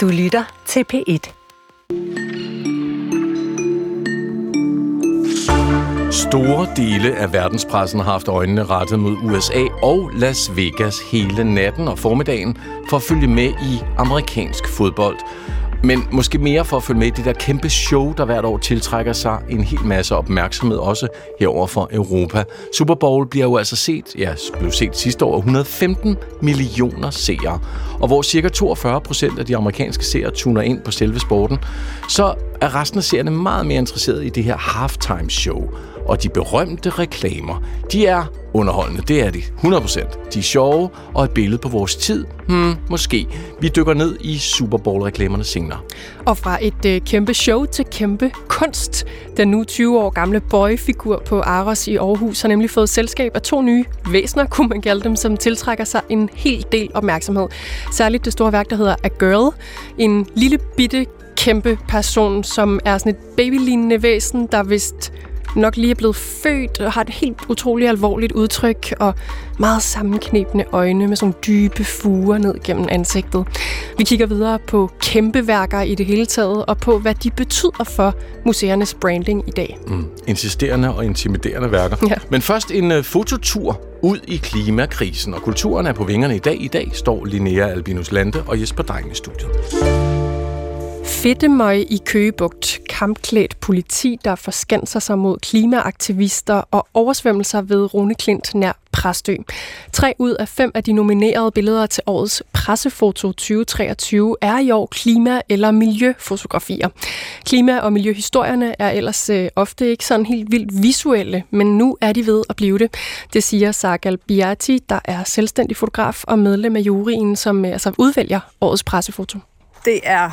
Du lytter til P1. Store dele af verdenspressen har haft øjnene rettet mod USA og Las Vegas hele natten og formiddagen for at følge med i amerikansk fodbold. Men måske mere for at følge med i det der kæmpe show, der hvert år tiltrækker sig en hel masse opmærksomhed, også herover for Europa. Super Bowl bliver jo altså blev set sidste år af 115 millioner seere. Og hvor cirka 42% af de amerikanske seere tuner ind på selve sporten, så er resten af seerne meget mere interesseret i det her halftime show. Og de berømte reklamer, de er underholdende. Det er de 100%. De er sjove og et billede på vores tid. Måske. Vi dykker ned i Super Bowl-reklamerne senere. Og fra et kæmpe show til kæmpe kunst. Den nu 20 år gamle boyfigur på Aros i Aarhus har nemlig fået selskab af to nye væsner, kunne man kalde dem, som tiltrækker sig en hel del opmærksomhed. Særligt det store værk, der hedder A Girl. En lille bitte kæmpe person, som er sådan et babylignende væsen, der vist nok lige er blevet født og har et helt utroligt alvorligt udtryk og meget sammenknebne øjne med sådan dybe fuger ned gennem ansigtet. Vi kigger videre på kæmpeværker i det hele taget og på, hvad de betyder for museernes branding i dag. Insisterende og intimiderende værker. Ja. Men først en fototur ud i klimakrisen, og kulturen er på vingerne i dag. I dag står Linnea Albinus Lande og Jesper Dejn i studiet. Fedtemøg i Køgebugt. Kampklædt politi, der forskanser sig mod klimaaktivister og oversvømmelser ved Rune Klint nær Præstø. 3 ud af 5 af de nominerede billeder til årets pressefoto 2023 er i år klima- eller miljøfotografier. Klima- og miljøhistorierne er ellers ofte ikke sådan helt vildt visuelle, men nu er de ved at blive det. Det siger Sagal Biati, der er selvstændig fotograf og medlem af juryen, som altså udvælger årets pressefoto. Det er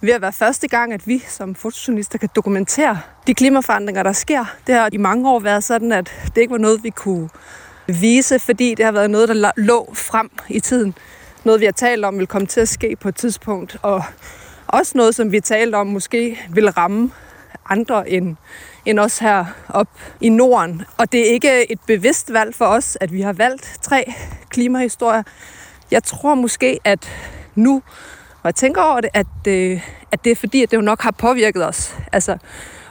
ved at være første gang, at vi som fotojournalister kan dokumentere de klimaforandringer, der sker. Det har i mange år været sådan, at det ikke var noget, vi kunne vise, fordi det har været noget, der lå frem i tiden. Noget, vi har talt om, vil komme til at ske på et tidspunkt. Og også noget, som vi har talt om, måske vil ramme andre end os her op i Norden. Og det er ikke et bevidst valg for os, at vi har valgt 3 klimahistorier. Jeg tror måske, at nu, og jeg tænker over det, at det er fordi, at det jo nok har påvirket os. Altså,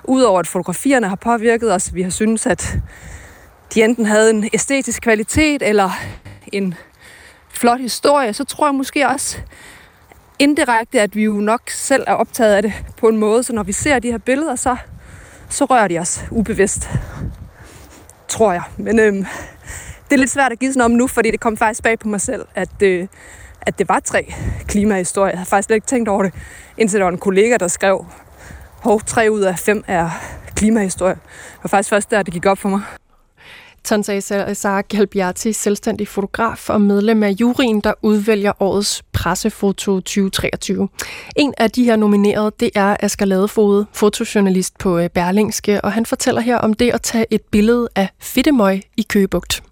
udover at fotografierne har påvirket os, vi har syntes, at de enten havde en æstetisk kvalitet eller en flot historie, så tror jeg måske også indirekte, at vi jo nok selv er optaget af det på en måde, så når vi ser de her billeder, så rører de os ubevidst. Tror jeg. Men det er lidt svært at give sådan om nu, fordi det kom faktisk bag på mig selv, at det var 3 klimahistorier. Jeg havde faktisk slet ikke tænkt over det, indtil der var en kollega, der skrev, 3 ud af 5 er klimahistorier. Det var faktisk først der, det gik op for mig. Sådan sagde Sara Galbiati, selvstændig fotograf og medlem af juryen, der udvælger årets pressefoto 2023. En af de her nominerede, det er Asger Ladefoged, fotojournalist på Berlingske, og han fortæller her om det at tage et billede af fedtemøg i Køgebugt.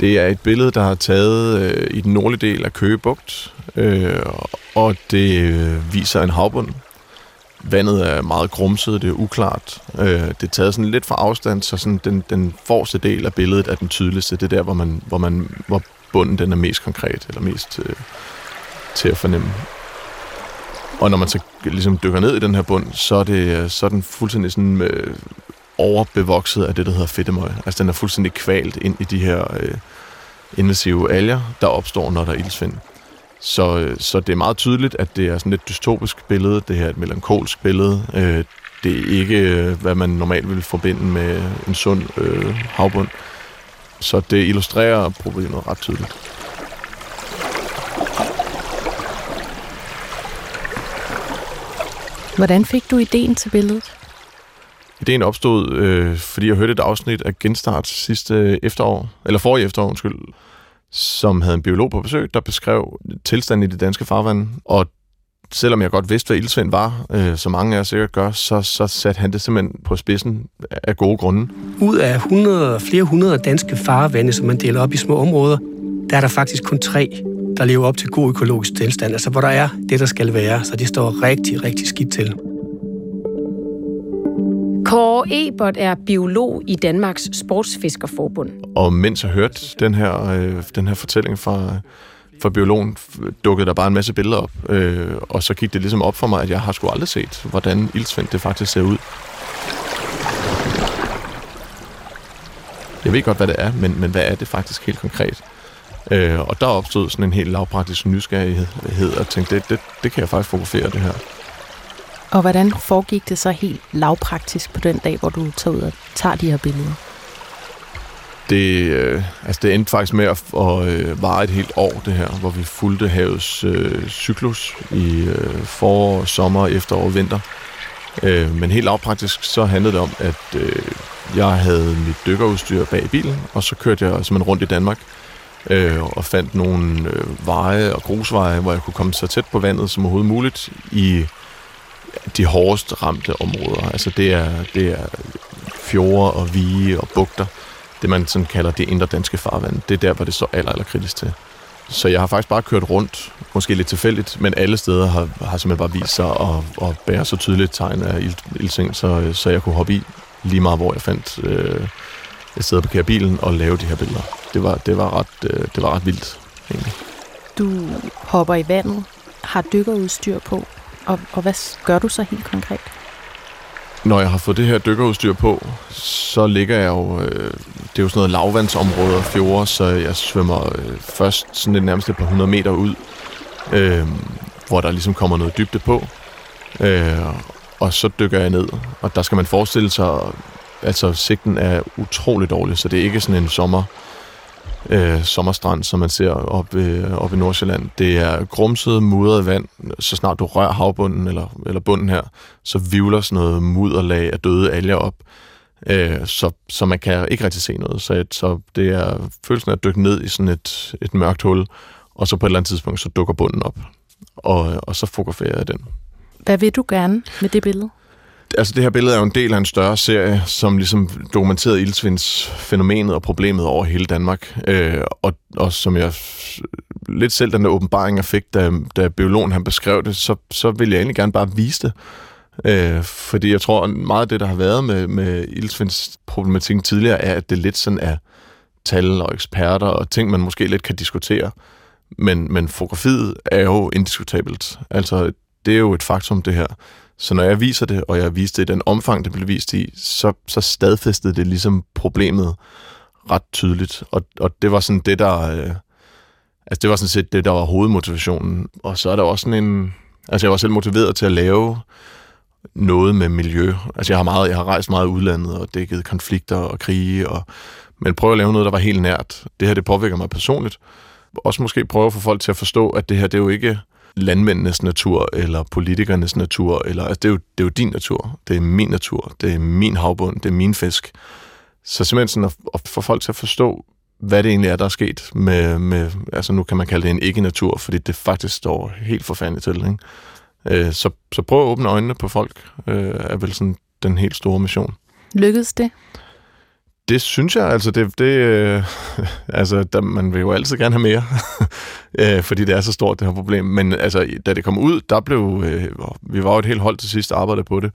Det er et billede, der er taget i den nordlige del af Køge Bugt, og det viser en havbund. Vandet er meget grumset, det er uklart. Det er taget sådan lidt fra afstand, så sådan den forreste del af billedet er den tydeligste. Det er der, hvor bunden den er mest konkret, eller mest til at fornemme. Og når man så ligesom dykker ned i den her bund, så er den fuldstændig sådan overbevokset af det, der hedder fedtemøg. Altså, den er fuldstændig kvalt ind i de her invasive alger, der opstår, når der er iltsvind. Så det er meget tydeligt, at det er sådan et dystopisk billede. Det her er et melankolsk billede. Det er ikke, hvad man normalt ville forbinde med en sund havbund. Så det illustrerer problemet ret tydeligt. Hvordan fik du idéen til billedet? Ideen opstod, fordi jeg hørte et afsnit af Genstart forrige efterår, som havde en biolog på besøg, der beskrev tilstanden i det danske farvand. Og selvom jeg godt vidste, hvad iltsvind var, som mange af jer sikkert gør, så satte han det simpelthen på spidsen af gode grunde. Ud af flere hundrede danske farvande, som man deler op i små områder, der er der faktisk kun 3, der lever op til god økologisk tilstand. Altså hvor der er det, der skal være, så det står rigtig, rigtig skidt til. Kåre Ebert er biolog i Danmarks Sportsfiskerforbund. Og mens jeg hørte den her fortælling fra biologen, dukkede der bare en masse billeder op. Og så gik det ligesom op for mig, at jeg har sgu aldrig set, hvordan iltsvind det faktisk ser ud. Jeg ved godt, hvad det er, men hvad er det faktisk helt konkret? Og der opstod sådan en helt lavpraktisk nysgerrighed, og tænkte, det kan jeg faktisk fotografere det her. Og hvordan foregik det så helt lavpraktisk på den dag, hvor du tager ud og tager de her billeder? Det endte faktisk med at vare et helt år, det her, hvor vi fulgte havets cyklus i forår, sommer, efterår og vinter. Men helt lavpraktisk så handlede det om, at jeg havde mit dykkerudstyr bag i bilen, og så kørte jeg simpelthen rundt i Danmark og fandt nogle veje og grusveje, hvor jeg kunne komme så tæt på vandet som overhovedet muligt i de hårdest ramte områder. Altså det er fjorde og vige og bugter, det man sådan kalder det indre danske farvand. Det er der, hvor det står aller kritisk til. Så jeg har faktisk bare kørt rundt, måske lidt tilfældigt, men alle steder har simpelthen bare vist sig at bære så tydeligt et tegn af ildsvind, så jeg kunne hoppe i lige meget, hvor jeg fandt et sted at parkere bilen og lave de her billeder. Det var ret vildt, egentlig. Du hopper i vandet, har dykkerudstyr på, og hvad gør du så helt konkret? Når jeg har fået det her dykkerudstyr på, så ligger jeg jo... det er jo sådan noget lavvandsområde og fjorde, så jeg svømmer først sådan lidt nærmest et par 100 meter ud, hvor der ligesom kommer noget dybde på. Og så dykker jeg ned, og der skal man forestille sig... Altså, sigten er utrolig dårlig, så det er ikke sådan en sommerstrand, som man ser op i Nordsjælland. Det er grumset, mudret vand. Så snart du rører havbunden eller bunden her, så vivler sådan noget mudderlag af døde alger op, så man kan ikke rigtig se noget. Så det er følelsen af at dykke ned i sådan et mørkt hul, og så på et eller andet tidspunkt, så dukker bunden op, og så fotograferer jeg den. Hvad vil du gerne med det billede? Altså, det her billede er jo en del af en større serie, som ligesom dokumenterede iltsvindsfænomenet og problemet over hele Danmark. Og som jeg lidt selv, den der åbenbaring, jeg fik, da biologen han beskrev det, så ville jeg egentlig gerne bare vise det. Fordi jeg tror, meget af det, der har været med iltsvindsproblematikken tidligere, er, at det lidt sådan er tal og eksperter og ting, man måske lidt kan diskutere. Men fotografiet er jo indiskutabelt. Altså, det er jo et faktum, det her. Så når jeg viser det, og jeg viste det i den omfang, det blev vist i, så stadfæstede det ligesom problemet ret tydeligt. Og det var sådan det, der... det var sådan set det, der var hovedmotivationen. Og så er der også sådan en... Altså, jeg var selv motiveret til at lave noget med miljø. Altså, jeg har rejst meget udlandet, og dækket konflikter og krige, men prøve at lave noget, der var helt nært. Det her, det påvirker mig personligt. Også måske prøve at få folk til at forstå, at det her, det er jo ikke... landmændenes natur, eller politikernes natur, eller altså, det er jo din natur, det er min natur, det er min havbund, det er min fisk. Så simpelthen sådan at få folk til at forstå, hvad det egentlig er, der er sket med altså, nu kan man kalde det en ikke-natur, fordi det faktisk står helt forfærdeligt til, ikke? Så prøv at åbne øjnene på folk, er vel sådan den helt store mission. Lykkedes det? Det synes jeg, altså man vil jo altid gerne have mere, fordi det er så stort, det her problem. Men altså, da det kom ud, der blev, vi var jo et helt hold til sidst og arbejdede på det,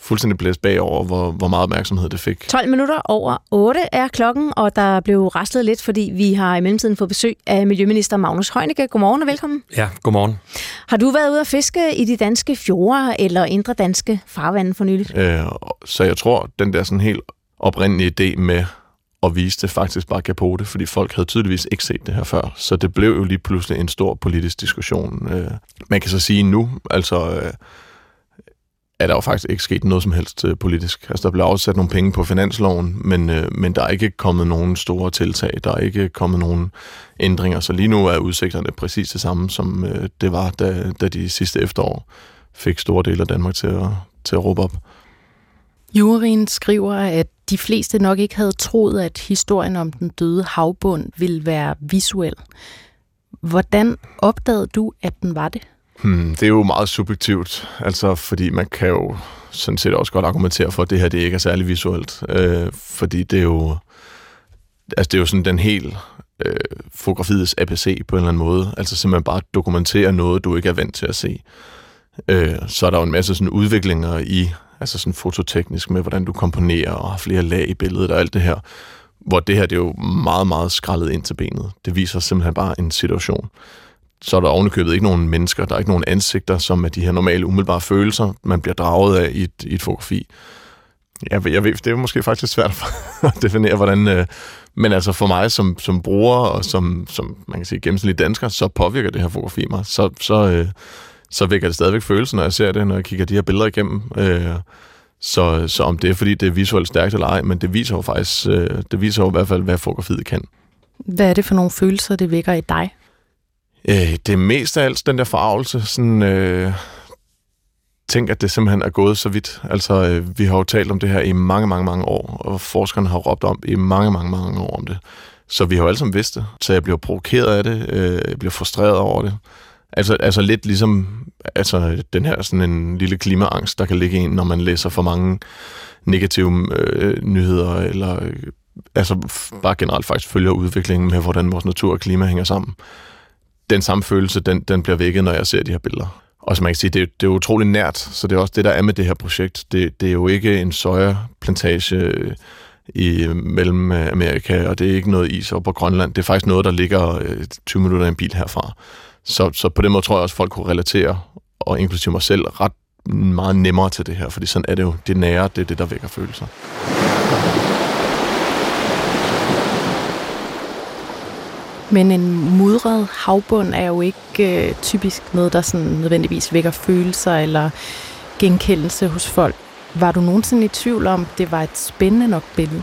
fuldstændig blæst bagover, hvor meget opmærksomhed det fik. 12 minutter over 8 er klokken, og der blev raslet lidt, fordi vi har i mellemtiden fået besøg af miljøminister Magnus Heunicke. Godmorgen og velkommen. Ja, godmorgen. Har du været ude at fiske i de danske fjorder eller indre danske farvande for nyligt? Så jeg tror, den der sådan helt... oprindelige idé med at vise det faktisk bare kapote, fordi folk havde tydeligvis ikke set det her før. Så det blev jo lige pludselig en stor politisk diskussion. Man kan så sige nu, altså er der jo faktisk ikke sket noget som helst politisk. Altså der blev afsat nogle penge på finansloven, men der er ikke kommet nogen store tiltag, der er ikke kommet nogen ændringer. Så lige nu er udsigterne præcis det samme, som det var, da de sidste efterår fik store dele af Danmark til at råbe op. Juryen skriver, at de fleste nok ikke havde troet, at historien om den døde havbund ville være visuel. Hvordan opdagede du, at den var det? Det er jo meget subjektivt, altså, fordi man kan jo sådan set også godt argumentere for, at det her det ikke er særlig visuelt. Fordi det er jo sådan den helt fotografiets ABC på en eller anden måde. Altså simpelthen bare dokumentere noget, du ikke er vant til at se. Så er der jo en masse sådan udviklinger i altså sådan fototeknisk med, hvordan du komponerer og har flere lag i billedet og alt det her. Hvor det her, det er jo meget, meget skrællet ind til benet. Det viser simpelthen bare en situation. Så er der ovenikøbet ikke nogen mennesker, der er ikke nogen ansigter, som er de her normale, umiddelbare følelser, man bliver draget af i et fotografi. Jeg ved, det er måske faktisk svært at definere, hvordan... Men altså for mig som bruger, og som man kan sige gennemsnitlig dansker, så påvirker det her fotografi mig. Så vækker det stadigvæk følelsen, når jeg ser det, når jeg kigger de her billeder igennem. Så om det er, fordi det er visuelt stærkt eller ej, men det viser jo faktisk, det viser jo i hvert fald, hvad fotografiet kan. Hvad er det for nogle følelser, det vækker i dig? Det er mest af alt den der forarvelse, sådan... Tænk, at det simpelthen er gået så vidt. Altså, vi har jo talt om det her i mange, mange, mange år, og forskerne har råbt om i mange, mange, mange år om det. Så vi har jo alle sammen vidst det. Så jeg bliver provokeret af det, jeg bliver frustreret over det. Altså lidt ligesom den her sådan en lille klimaangst, der kan ligge i en, når man læser for mange negative nyheder, eller bare generelt faktisk følger udviklingen med, hvordan vores natur og klima hænger sammen. Den samme følelse, den bliver vækket, når jeg ser de her billeder. Og som man kan sige, det er utroligt nært, så det er også det, der er med det her projekt. Det er jo ikke en sojaplantage i mellem Amerika, og det er ikke noget is oppe på Grønland. Det er faktisk noget, der ligger 20 minutter i en bil herfra. Så på den måde tror jeg også, folk kunne relatere, og inklusive mig selv, ret meget nemmere til det her, fordi sådan er det jo. Det nære, det er det, der vækker følelser. Men en mudret havbund er jo ikke typisk noget, der sådan nødvendigvis vækker følelser eller genkendelse hos folk. Var du nogensinde i tvivl om, det var et spændende nok billede?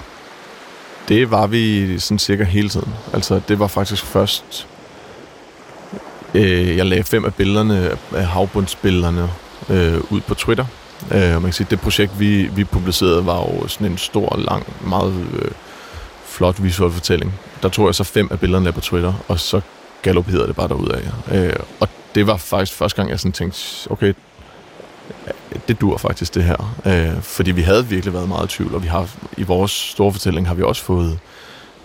Det var vi sådan cirka hele tiden. Altså det var faktisk først... Jeg lagde 5 af billederne, af havbundsbillederne, ud på Twitter. Man kan sige, det projekt, vi publicerede, var jo sådan en stor, lang, meget... flot visuel fortælling. Der tog jeg så 5 af billederne på Twitter, og så galopperede det bare derudad. Og det var faktisk første gang, jeg sådan tænkte, okay, det dur faktisk det her. Fordi vi havde virkelig været meget i tvivl, og vi har, i vores store fortælling har vi også fået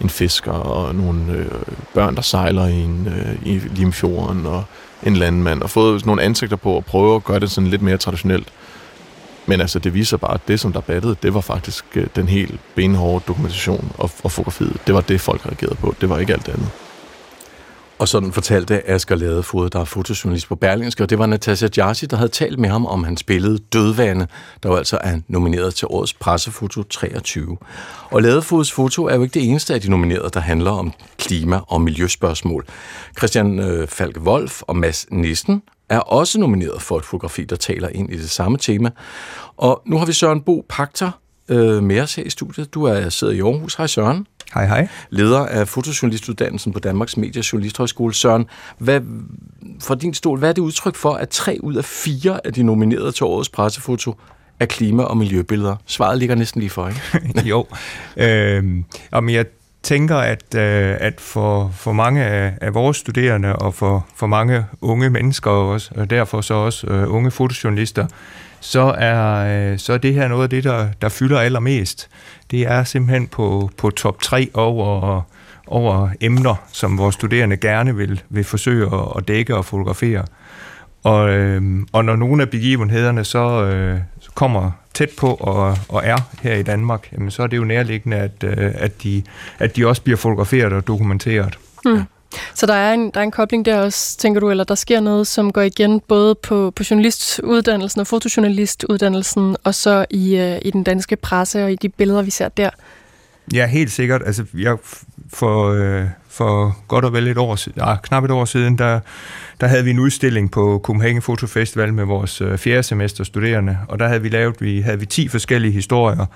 en fisker og nogle børn, der sejler i Limfjorden, og en landmand, og fået nogle ansigter på at prøve at gøre det sådan lidt mere traditionelt. Men altså, det viser bare, at det, som der battede, det var faktisk den helt benhårde dokumentation og fotografiet. Det var det, folk reagerede på. Det var ikke alt andet. Og sådan fortalte Asger Ladefoged, der er fotojournalist på Berlingske, og det var Natasha Jarsi, der havde talt med ham om hans billede Dødvande, der jo altså er nomineret til årets pressefoto 23. Og Ladefogeds foto er jo ikke det eneste af de nominerede, der handler om klima- og miljøspørgsmål. Christian Falk Wolf og Mads Nissen er også nomineret for et fotografi, der taler ind i det samme tema. Og nu har vi Søren Bo Pagter med os her i studiet. Du sidder i Aarhus. Hej Søren. Hej, hej. Leder af fotojournalistuddannelsen på Danmarks Medie- og Journalisthøjskole. Søren, fra din stol, hvad er det udtryk for, at 3 ud af 4 af de nominerede til årets pressefoto er klima- og miljøbilleder? Svaret ligger næsten lige for, ikke? Jo. Jeg tænker, at for mange af vores studerende og for mange unge mennesker også, og derfor så også unge fotojournalister, så er det her noget af det, der fylder allermest. Det er simpelthen på top 3 over emner, som vores studerende gerne vil forsøge at dække og fotografere. Og når nogle af begivenhederne så kommer tæt på og er her i Danmark, jamen, så er det jo nærliggende, at de også bliver fotograferet og dokumenteret. Mm. Ja. Så der er en kobling der også, tænker du, eller der sker noget, som går igen både på journalistuddannelsen og fotojournalistuddannelsen, og så i den danske presse og i de billeder, vi ser der? Ja, helt sikkert. Altså, jeg for godt og vel knap et år siden, der havde vi en udstilling på Københavns Fotofestival med vores 4. semester studerende, og der havde vi 10 forskellige historier,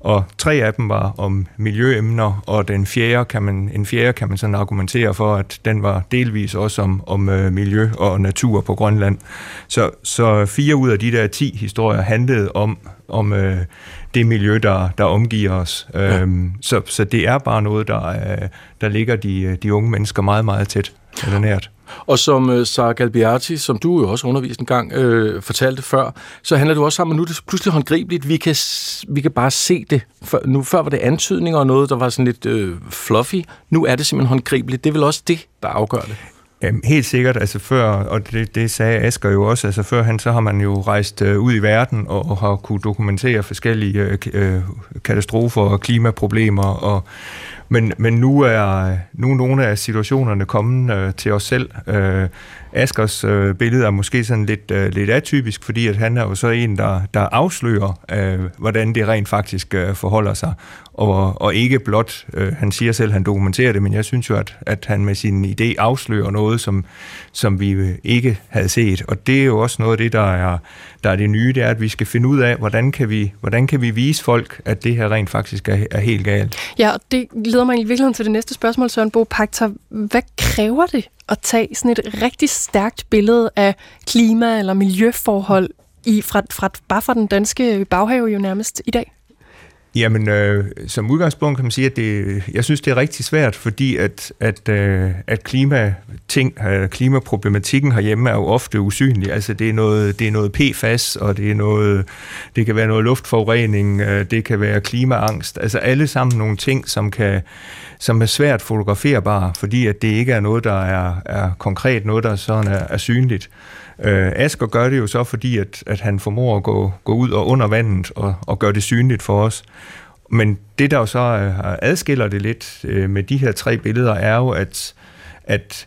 og 3 af dem var om miljøemner, og den fjerde kan man sådan argumentere for, at den var delvis også om miljø og natur på Grønland. Så 4 ud af de der 10 historier handlede om det miljø, der omgiver os. Ja. Så det er bare noget, der ligger de unge mennesker meget, meget tæt eller nært. Og som Sara Galbiati, som du jo også underviste en gang, fortalte før, så handler det også om, at nu er det pludselig håndgribeligt. Vi kan bare se det. Før var det antydninger og noget, der var sådan lidt fluffy. Nu er det simpelthen håndgribeligt. Det er vel også det, der afgør det. Helt sikkert, altså før, og det sagde Asger jo også, altså før han, så har man jo rejst ud i verden og har kunne dokumentere forskellige katastrofer og klimaproblemer, og, men nu er nogle af situationerne kommet til os selv. Asgers billede er måske sådan lidt atypisk, fordi at han er jo så en, der afslører, hvordan det rent faktisk forholder sig. Og ikke blot, han siger selv, han dokumenterer det, men jeg synes jo, at han med sin idé afslører noget, som vi ikke havde set. Og det er jo også noget af det, der er det nye, det er, at vi skal finde ud af, hvordan kan vi vise folk, at det her rent faktisk er helt galt. Ja, og det leder mig i virkeligheden til det næste spørgsmål, Søren Bo Pagter. Hvad kræver det at tage sådan et rigtig stærkt billede af klima- eller miljøforhold bare fra den danske baghave jo nærmest i dag? Jamen, som udgangspunkt kan man sige, at jeg synes, det er rigtig svært, fordi at klimaproblematikken herhjemme er jo ofte usynlig. Altså, det er noget PFAS, og det kan være noget luftforurening, det kan være klimaangst. Altså, alle sammen nogle ting, som er svært fotograferbare, fordi at det ikke er noget, der er konkret, noget, der sådan er synligt. Asger gør det jo så, fordi at han formår at gå ud og under vandet og gøre det synligt for os. Men det, der jo så adskiller det lidt med de her tre billeder, er jo, at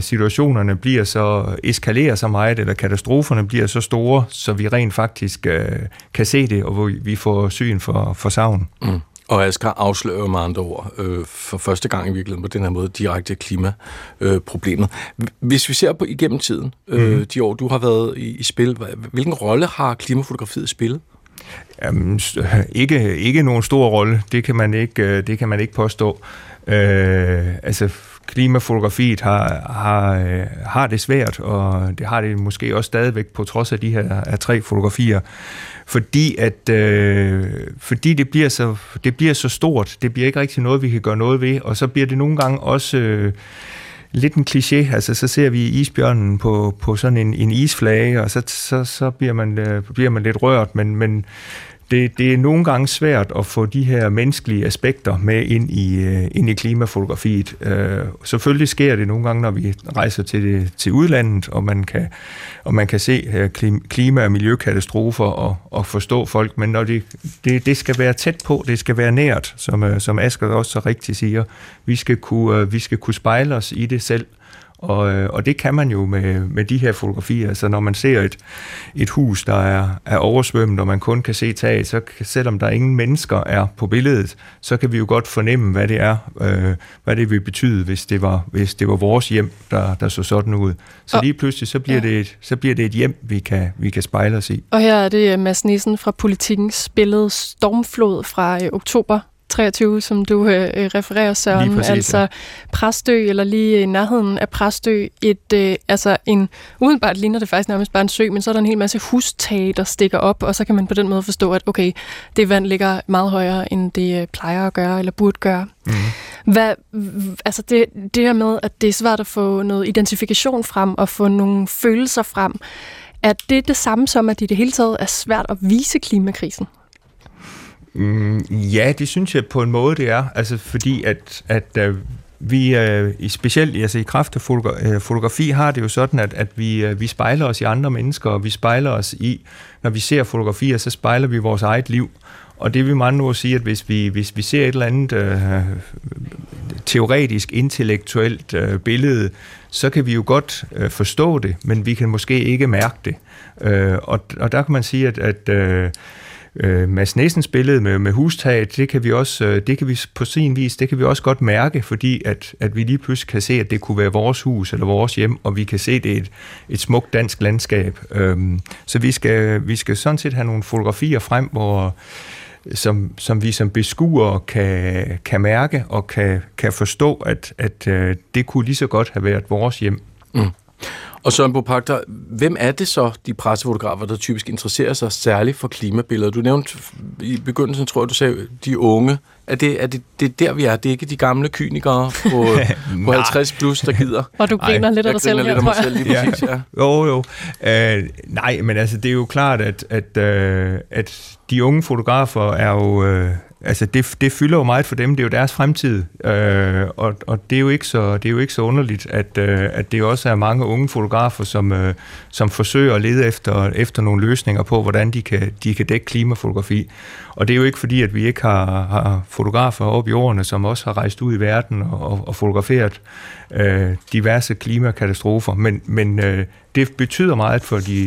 situationerne bliver eskalerer så meget, eller katastroferne bliver så store, så vi rent faktisk kan se det, og hvor vi får syn for savn. Mm. Og Asger afslører med andre ord for første gang i virkeligheden på den her måde direkte klimaproblemet. Hvis vi ser på igennem tiden, de år, du har været i spil, hvilken rolle har klimafotografiet spillet? Jamen, ikke nogen stor rolle, det kan man ikke påstå. Altså, klimafotografiet har det svært, og det har det måske også stadigvæk på trods af de her tre fotografier, fordi det bliver så stort, det bliver ikke rigtig noget, vi kan gøre noget ved, og så bliver det nogle gange også lidt en kliché, altså så ser vi isbjørnen på sådan en isflage, og så bliver man lidt rørt, men det er nogle gange svært at få de her menneskelige aspekter med ind i klimafotografiet. Selvfølgelig sker det nogle gange, når vi rejser til udlandet, og man kan se klima- og miljøkatastrofer og forstå folk, men når det skal være tæt på, det skal være nært, som Asger også så rigtigt siger. Vi skal kunne spejle os i det selv. Og det kan man jo med de her fotografier. Altså, når man ser et hus, der er oversvømmet, og man kun kan se taget, så selvom der ingen mennesker er på billedet, så kan vi jo godt fornemme, hvad det er, hvad det vil betyde, hvis det var vores hjem, der så sådan ud. Så lige pludselig, så bliver det et hjem, vi kan spejle os i. Og her er det Mads Nissen fra Politikens billede Stormflod fra oktober 23, som du refererer, Søren, præcis, altså ja. Præstø, eller lige i nærheden af Præstø, udenbart ligner det faktisk nærmest bare en sø, men så er der en hel masse hustage, der stikker op, og så kan man på den måde forstå, at okay, det vand ligger meget højere, end det plejer at gøre, eller burde gøre. Mm-hmm. Altså det her med, at det er svært at få noget identifikation frem, og få nogle følelser frem, at det er det samme som, at det i det hele taget er svært at vise klimakrisen. Ja, det synes jeg på en måde, det er. Altså fordi, at vi specielt i kraft af fotografi har det jo sådan, at vi spejler os i andre mennesker, og vi spejler os i, når vi ser fotografier, så spejler vi vores eget liv. Og det vil man nu sige, at hvis vi ser et eller andet teoretisk, intellektuelt billede, så kan vi jo godt forstå det, men vi kan måske ikke mærke det. Og der kan man sige, at Mads Nissens billede med hustaget, det kan vi også godt mærke, fordi at vi lige pludselig kan se, at det kunne være vores hus eller vores hjem, og vi kan se, det er et smukt dansk landskab. Så vi skal sådan set have nogle fotografier frem, som vi som beskuere kan mærke og kan forstå, at det kunne lige så godt have været vores hjem. Mm. Og Søren Bo Pagter, hvem er det så, de pressefotografer, der typisk interesserer sig særligt for klimabilleder? Du nævnte i begyndelsen, tror jeg, du sagde, de unge. Er det der, vi er? Det er ikke de gamle kynikere på 50 plus, der gider? Og du griner lidt af dig selv, tror jeg. Jo. Nej, men altså, det er jo klart, at de unge fotografer er jo altså det fylder jo meget for dem, det er jo deres fremtid, og det er jo ikke så, underligt, at det også er mange unge fotografer, som forsøger at lede efter nogle løsninger på, hvordan de kan dække klimafotografi. Og det er jo ikke fordi, at vi ikke har fotografer oppe i årene, som også har rejst ud i verden og fotograferet diverse klimakatastrofer, men det betyder meget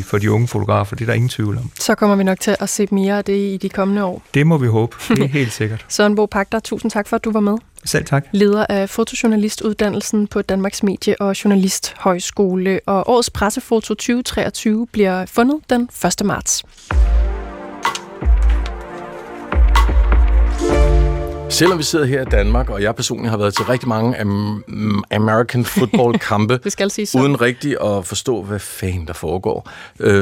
for de unge fotografer, det er der ingen tvivl om. Så kommer vi nok til at se mere af det i de kommende år. Det må vi håbe, det er helt sikkert. Søren Bo Pagter, tusind tak for, at du var med. Selv tak. Leder af fotojournalistuddannelsen på Danmarks Medie- og Journalisthøjskole, og årets pressefoto 2023 bliver fundet den 1. marts. Selvom vi sidder her i Danmark, og jeg personligt har været til rigtig mange American football-kampe, uden rigtig at forstå, hvad fanden der foregår,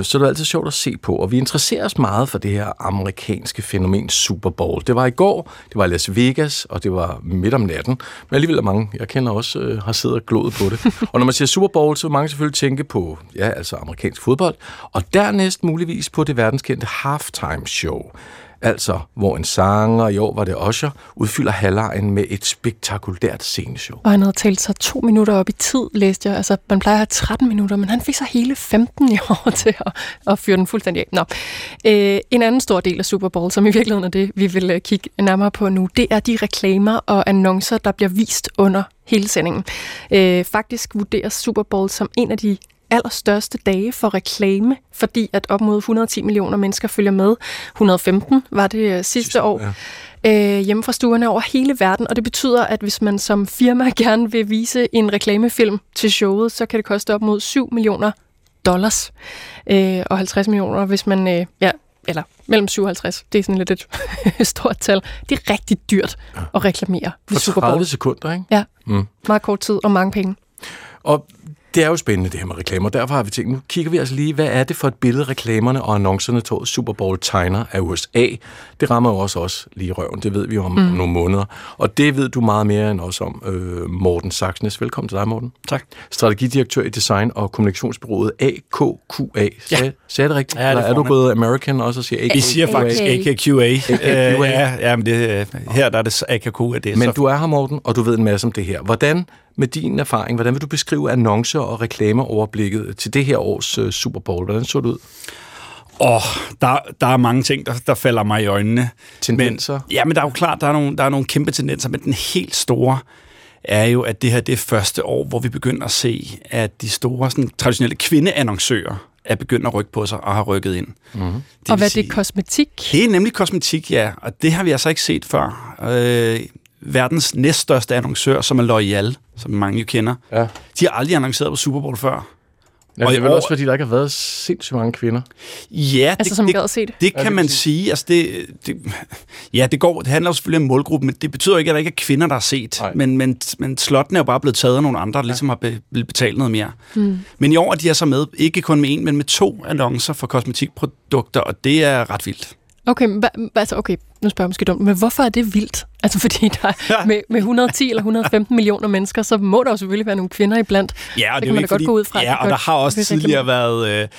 så er det altid sjovt at se på. Og vi interesserer os meget for det her amerikanske fænomen Super Bowl. Det var i går, det var i Las Vegas, og det var midt om natten. Men alligevel er mange, jeg kender også, har siddet og gloet på det. Og når man siger Super Bowl, så vil mange selvfølgelig tænke på, ja, altså amerikansk fodbold, og dernæst muligvis på det verdenskendte halftime show. Altså, hvor en sanger, i år var det Usher, udfylder halvlejen med et spektakulært sceneshow. Og han havde talt sig 2 minutter op i tid, læste jeg. Altså, man plejer at have 13 minutter, men han fik så hele 15 i år til at fyre den fuldstændig af. Nå. En anden stor del af Super Bowl, som i virkeligheden er det, vi vil kigge nærmere på nu, det er de reklamer og annoncer, der bliver vist under hele sendingen. Faktisk vurderes Super Bowl som en af de allerstørste dage for reklame, fordi at op mod 110 millioner mennesker følger med. 115 var det sidste år. Ja. Hjemme fra stuerne over hele verden, og det betyder, at hvis man som firma gerne vil vise en reklamefilm til showet, så kan det koste op mod $7 million og 50 millioner, hvis man... eller mellem 57. Det er sådan lidt et stort tal. Det er rigtig dyrt at reklamere. For 30 sekunder, ikke? Ja. Mm. Meget kort tid og mange penge. Og det er jo spændende, det her med reklamer. Derfor har vi tænkt, nu kigger vi altså lige, hvad er det for et billede, reklamerne og annoncerne til Super Bowl tegner af USA? Det rammer jo også lige røven. Det ved vi om nogle måneder. Og det ved du meget mere end også om, Morten Saxnæs. Velkommen til dig, Morten. Tak. Strategidirektør i design- og kommunikationsbureauet AKQA. Ja. Sagde det rigtigt? Ja, det er du gået American også og siger AKQA? Vi siger faktisk AKQA. Ja, men det, her der er det AKQA. Det er men så... du er her, Morten, og du ved en masse om det her. Hvordan... Med din erfaring, hvordan vil du beskrive annoncer og reklameoverblikket til det her års Super Bowl? Hvordan så det ud? Der er mange ting, der falder mig i øjnene. Tendenser? Men der er jo klart, der er nogle kæmpe tendenser, men den helt store er jo, at det her det er første år, hvor vi begynder at se, at de store sådan, traditionelle kvindeannoncører er begyndt at rykke på sig og har rykket ind. Mm-hmm. Og hvad sige, det er kosmetik? Det er nemlig kosmetik, ja, og det har vi altså ikke set før. Verdens næststørste annoncør, som er L'Oreal, som mange jo kender, de har aldrig annonceret på Super Bowl før. Ja, og det er vel også, fordi der ikke har været sindssygt mange kvinder. Ja, altså, som gad at se det. Det kan man sige. Altså, det handler jo selvfølgelig om målgruppen, men det betyder ikke, at der ikke er kvinder, der har set. Men slottene er jo bare blevet taget af nogle andre, der ligesom har betalt noget mere. Mm. Men i år er de så med, ikke kun med 1, men med 2 annoncer for kosmetikprodukter, og det er ret vildt. Okay, nu spørger jeg måske dumt, men hvorfor er det vildt? Altså fordi der med 110 eller 115 millioner mennesker, så må der jo selvfølgelig være nogle kvinder iblandt. Ja, og det kan man da godt gå ud fra. Ja, og der har også tidligere været,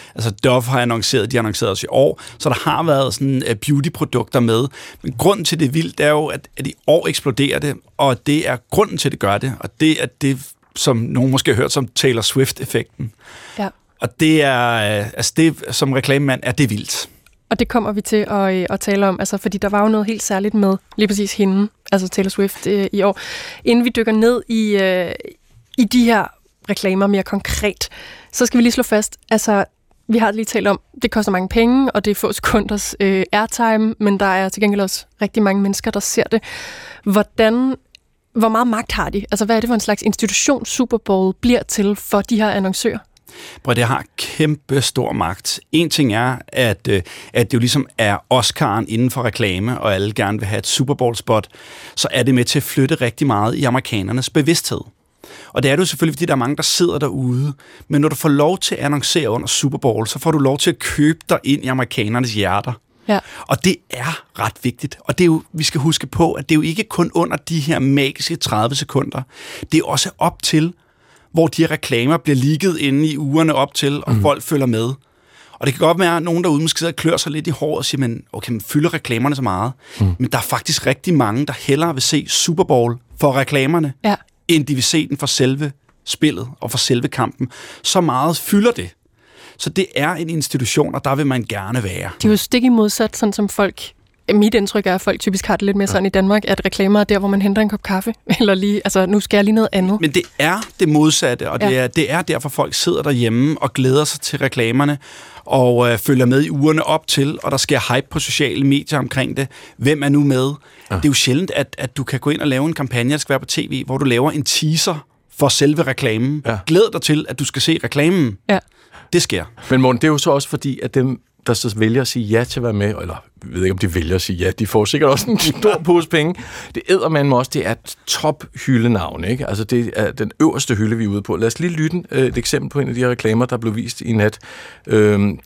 Dove har annonceret, de annoncerede os i år, så der har været sådan beautyprodukter med. Men grunden til det vildt er jo, at i år eksploderer det, og det er grunden til, at det gør det, og det er det, som nogen måske har hørt som Taylor Swift-effekten. Ja. Og det er, som reklamemand er det vildt. Og det kommer vi til at tale om, altså, fordi der var jo noget helt særligt med lige præcis hende, altså Taylor Swift, i år. Inden vi dykker ned i de her reklamer mere konkret, så skal vi lige slå fast, altså vi har lige talt om, det koster mange penge, og det er få sekunders airtime, men der er til gengæld også rigtig mange mennesker, der ser det. Hvor meget magt har de? Altså hvad er det for en slags institution, Super Bowl bliver til for de her annoncører? Det har kæmpe stor magt. En ting er, at det jo ligesom er Oscaren inden for reklame, og alle gerne vil have et Super Bowl-spot, så er det med til at flytte rigtig meget i amerikanernes bevidsthed. Og det er det jo selvfølgelig, fordi der er mange, der sidder derude, men når du får lov til at annoncere under Super Bowl, så får du lov til at købe dig ind i amerikanernes hjerter. Ja. Og det er ret vigtigt. Og det er jo, vi skal huske på, at det er jo ikke kun under de her magiske 30 sekunder. Det er også op til, hvor de reklamer bliver ligget inde i ugerne op til, og folk følger med. Og det kan godt være, at nogen derude måske sidder og klør sig lidt i håret og siger, men okay, man fylder reklamerne så meget. Mm. Men der er faktisk rigtig mange, der hellere vil se Super Bowl for reklamerne, ja, end de vil se den for selve spillet og for selve kampen. Så meget fylder det. Så det er en institution, og der vil man gerne være. Det er jo stik i modsat, sådan som folk... Mit indtryk er, at folk typisk har det lidt mere sådan i Danmark, at reklamer er der, hvor man henter en kop kaffe. Eller lige, altså nu skal jeg lige noget andet. Men det er det modsatte, og det er derfor, folk sidder derhjemme og glæder sig til reklamerne, og følger med i ugerne op til, og der sker hype på sociale medier omkring det. Hvem er nu med? Ja. Det er jo sjældent, at du kan gå ind og lave en kampagne, der skal være på tv, hvor du laver en teaser for selve reklamen. Ja. Glæd dig til, at du skal se reklamen. Ja. Det sker. Men Morten, det er jo så også fordi, at dem, der så vælger at sige ja til at være med, eller jeg ved ikke, om de vælger at sige ja, de får sikkert også en stor pose penge. Det æder man også, det er et top-hyldenavn, ikke? Altså, det er den øverste hylde, vi er ude på. Lad os lige lytte et eksempel på en af de her reklamer, der blev vist i nat. Det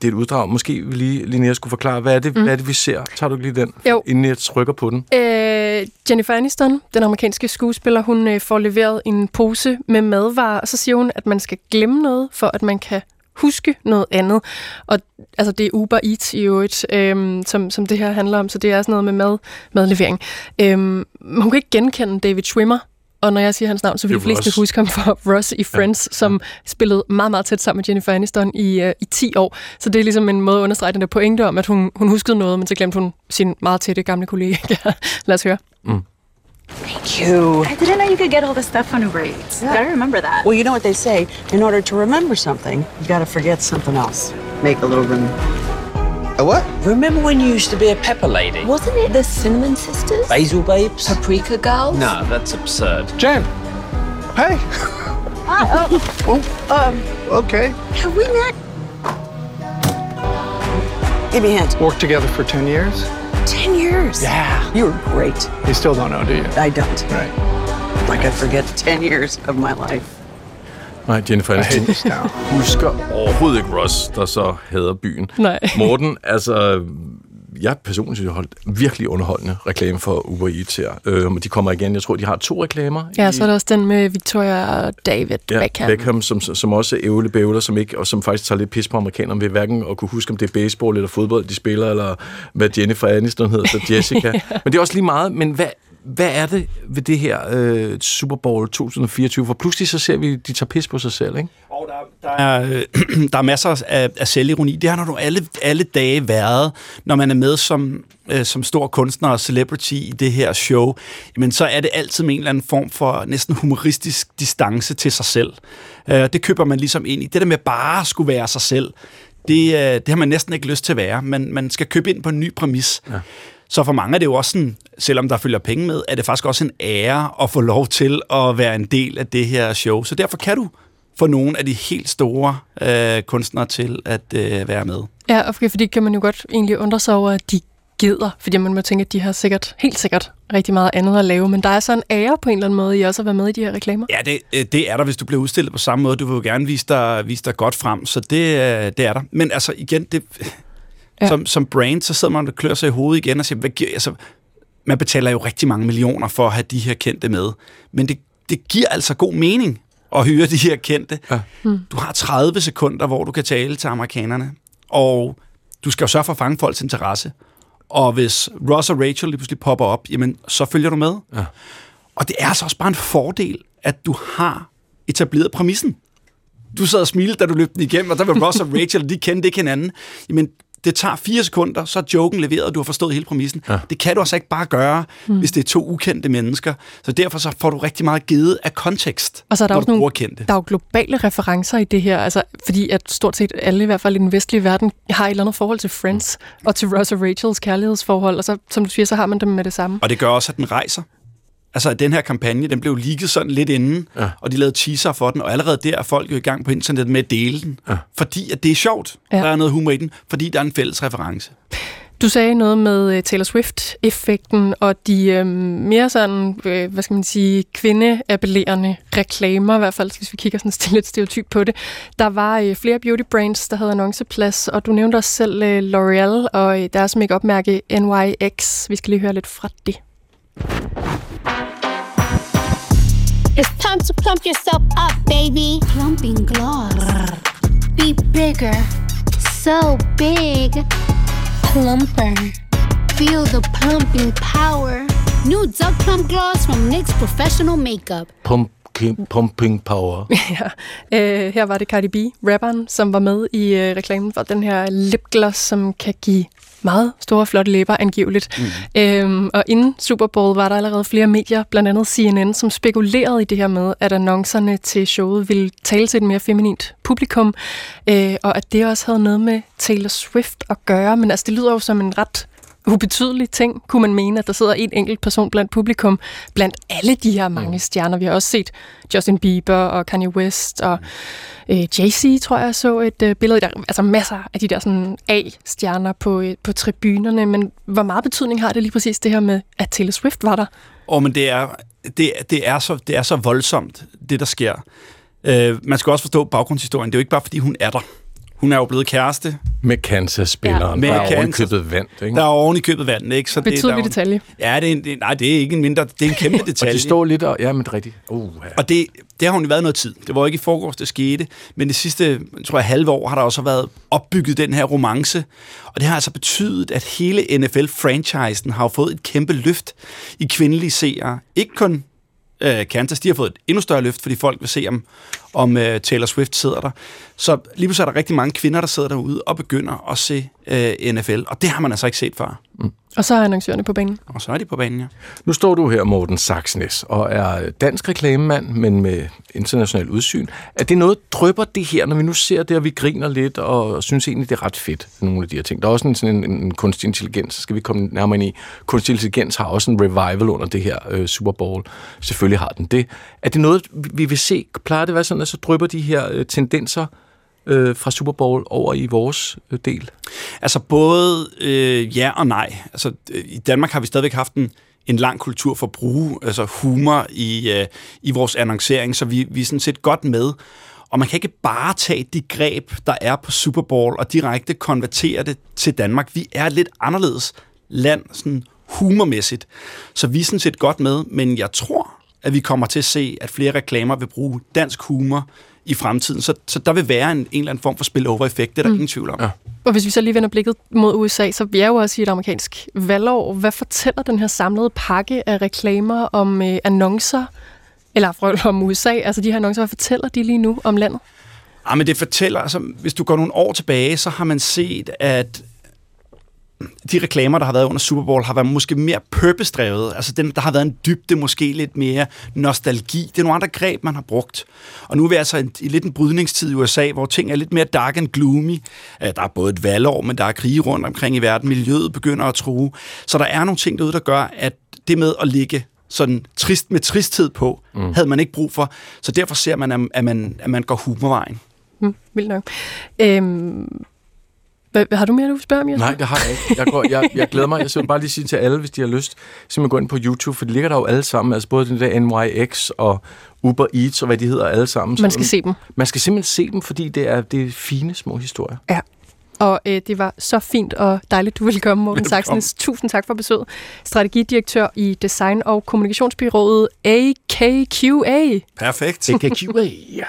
er et uddrag. Måske vi lige, Linnea, skulle forklare, hvad er det, vi ser? Tager du lige den, inden jeg trykker på den? Jennifer Aniston, den amerikanske skuespiller, hun får leveret en pose med madvarer, og så siger hun, at man skal glemme noget, for at man kan huske noget andet. Og altså, det er Uber Eats i øvrigt, som det her handler om, så det er sådan noget med madlevering. Hun kan ikke genkende David Schwimmer, og når jeg siger hans navn, så vil de fleste huske ham for Ross i Friends, som spillede meget, meget tæt sammen med Jennifer Aniston i 10 år. Så det er ligesom en måde at understrege den der pointe om, at hun huskede noget, men så glemte hun sin meget tætte gamle kollega. Lad os høre. Mm. Thank you. I didn't know you could get all this stuff from Uber Eats. Yeah. Gotta remember that. Well, you know what they say, in order to remember something, you gotta forget something else. Make a little room. A what? Remember when you used to be a pepper lady? Wasn't it the Cinnamon Sisters? Basil Babes? Paprika Girls? No, that's absurd. Jen! Hey! Okay. Have we met? Give me a hand. Worked together for 10 years? 10 years. Yeah. You were great. You still don't know, do you? I don't. Right. Like I forget 10 years of my life. Nej, Jennifer Aniston husker overhovedet ikke Ross, der så hader byen. Nej. Morten, altså... Jeg personligt synes, jeg holdt virkelig underholdende reklame for Uber Eats her. De kommer igen. Jeg tror, de har 2 reklamer. Ja, så er der også den med Victoria og David Beckham. Beckham, som også ævlebævler, som faktisk tager lidt pis på amerikanerne ved hverken at kunne huske, om det er baseball eller fodbold, de spiller, eller hvad Jennifer Aniston hedder, så Jessica. Ja. Men det er også lige meget. Men hvad er det ved det her Super Bowl 2024? For pludselig så ser vi, de tager pis på sig selv, ikke? Og der er masser af selvironi. Det har nu alle dage været, når man er med som stor kunstner og celebrity i det her show. Jamen, så er det altid med en eller anden form for næsten humoristisk distance til sig selv. Det køber man ligesom ind i. Det der med bare at skulle være sig selv, det har man næsten ikke lyst til at være. Man skal købe ind på en ny præmis. Ja. Så for mange er det jo også sådan, selvom der følger penge med, er det faktisk også en ære at få lov til at være en del af det her show. Så derfor kan du få nogle af de helt store kunstnere til at være med. Ja, og fordi kan man jo godt egentlig undre sig over, at de gider, fordi man må tænke, at de har helt sikkert rigtig meget andet at lave, men der er så en ære på en eller anden måde i også at være med i de her reklamer. Ja, det er der, hvis du bliver udstillet på samme måde. Du vil jo gerne vise dig godt frem, så det er der. Men altså igen, det... Ja. Som brand, så sidder man og klør sig i hovedet igen og siger, man betaler jo rigtig mange millioner for at have de her kendte med. Men det giver altså god mening at hyre de her kendte. Ja. Du har 30 sekunder, hvor du kan tale til amerikanerne, og du skal jo sørge for at fange folks interesse. Og hvis Ross og Rachel lige pludselig popper op, jamen, så følger du med. Ja. Og det er altså også bare en fordel, at du har etableret præmissen. Du sad og smilede, da du løb den igennem, og der var Ross og Rachel, de kendte ikke hinanden. Jamen, det tager 4 sekunder, så er joken leveret, og du har forstået hele præmissen. Ja. Det kan du altså ikke bare gøre, hvis det er 2 ukendte mennesker. Så derfor så får du rigtig meget givet af kontekst, og så er der også der er jo globale referencer i det her, altså, fordi at stort set alle, i hvert fald i den vestlige verden, har et eller andet forhold til Friends, og til Ross og Rachels kærlighedsforhold, og så, som du siger, så har man dem med det samme. Og det gør også, at den rejser. Altså, den her kampagne, den blev leaget sådan lidt inden, og de lavede teaser for den, og allerede der er folk jo i gang på internet med at dele den, fordi at det er sjovt, der er noget humor i den, fordi der er en fælles reference. Du sagde noget med Taylor Swift-effekten, og de mere sådan, hvad skal man sige, kvindeappellerende reklamer, i hvert fald, hvis vi kigger sådan lidt stereotyp på det. Der var flere beauty brands, der havde annonceplads, og du nævnte også selv L'Oreal og deres make-up-mærke NYX. Vi skal lige høre lidt fra det. It's time to plump yourself up, baby. Plumping gloss. Be bigger. so big. Plumper. Feel the plumping power. New Duck Plump Gloss from NYX Professional Makeup. Pumping power. Ja, her var det Cardi B, rapperen, som var med i reklamen for den her lipgloss, som kan give meget store, flotte læber angiveligt. Mm. Og inden Super Bowl var der allerede flere medier, blandt andet CNN, som spekulerede i det her med, at annoncerne til showet ville tale til et mere feminint publikum, og at det også havde noget med Taylor Swift at gøre. Men altså, det lyder jo som en ret ubetydelig ting, kunne man mene, at der sidder en enkelt person blandt publikum, blandt alle de her mange stjerner. Vi har også set Justin Bieber og Kanye West og Jay-Z, tror jeg, så et billede. Der, altså masser af de der sådan A-stjerner på tribunerne, men hvor meget betydning har det lige præcis det her med, at Taylor Swift var der? Men det er så voldsomt, det der sker. Man skal også forstå baggrundshistorien. Det er jo ikke bare, fordi hun er der. Hun er jo blevet kæreste. Med Kansas-spilleren. Ja. Der er ovenikøbet vandt, ikke? Der er ovenikøbet vandt, ikke? Så betydelig detalje. Ja, det er ikke en mindre. Det er en kæmpe detalje. Og de står lidt og... Ja, men rigtigt. Ja. Og det har hun jo været noget tid. Det var ikke i forgårs, det skete. Men det sidste, tror jeg, halve år har der også været opbygget den her romance. Og det har altså betydet, at hele NFL-franchisen har fået et kæmpe løft i kvindelige seere. Ikke kun Kansas, de har fået et endnu større løft, fordi folk vil se, om Taylor Swift sidder der. Så lige pludselig er der rigtig mange kvinder, der sidder derude og begynder at se NFL, og det har man altså ikke set før. Mm. Og så er annoncørerne på banen. Og så er de på banen, ja. Nu står du her, Morten Saxnæs, og er dansk reklamemand, men med international udsyn. Er det noget, drypper det her, når vi nu ser det, og vi griner lidt, og synes egentlig, det er ret fedt, nogle af de her ting? Der er også en kunstig intelligens, skal vi komme nærmere ind i. Kunstig intelligens har også en revival under det her Super Bowl. Selvfølgelig har den det. Er det noget, vi vil se? Plejer det at være sådan, at så drypper de her tendenser fra Super Bowl over i vores del? Altså både ja og nej. Altså, i Danmark har vi stadigvæk haft en lang kultur for at bruge altså humor i vores annoncering, så vi er sådan set godt med. Og man kan ikke bare tage de greb, der er på Super Bowl, og direkte konvertere det til Danmark. Vi er et lidt anderledes land, sådan humormæssigt. Så vi er sådan set godt med, men jeg tror, at vi kommer til at se, at flere reklamer vil bruge dansk humor i fremtiden. Så der vil være en eller anden form for spillover-effekt, det er der ingen tvivl om. Ja. Og hvis vi så lige vender blikket mod USA, så vi er jo også i et amerikansk valgår. Hvad fortæller den her samlede pakke af reklamer om annoncer, eller om USA? Altså de her annoncer, hvad fortæller de lige nu om landet? Ja, men det fortæller, altså hvis du går nogle år tilbage, så har man set, at de reklamer, der har været under Super Bowl, har været måske mere purpose-drevet. Altså, der har været en dybde, måske lidt mere nostalgi. Det er nogle andre greb, man har brugt. Og nu er vi altså i lidt en brydningstid i USA, hvor ting er lidt mere dark and gloomy. Der er både et valgår, men der er krige rundt omkring i verden. Miljøet begynder at true. Så der er nogle ting derude, der gør, at det med at ligge sådan trist med tristhed på, havde man ikke brug for. Så derfor ser man, at man går humorvejen. Vildt nok. Har du mere, du vil spørge om, Jesper? Nej, det har jeg ikke. Jeg glæder mig. Jeg skal bare lige sige til alle, hvis de har lyst, simpelthen gå ind på YouTube, for det ligger der jo alle sammen. Altså både den der NYX og Uber Eats og hvad de hedder alle sammen. Man skal se dem. Man skal simpelthen se dem, fordi det er fine små historier. Ja, og det var så fint og dejligt, du ville komme, Morten Saxnæs. Tusind tak for besøget. Strategidirektør i Design- og Kommunikationsbyrået AKQA. Perfekt. AKQA, ja.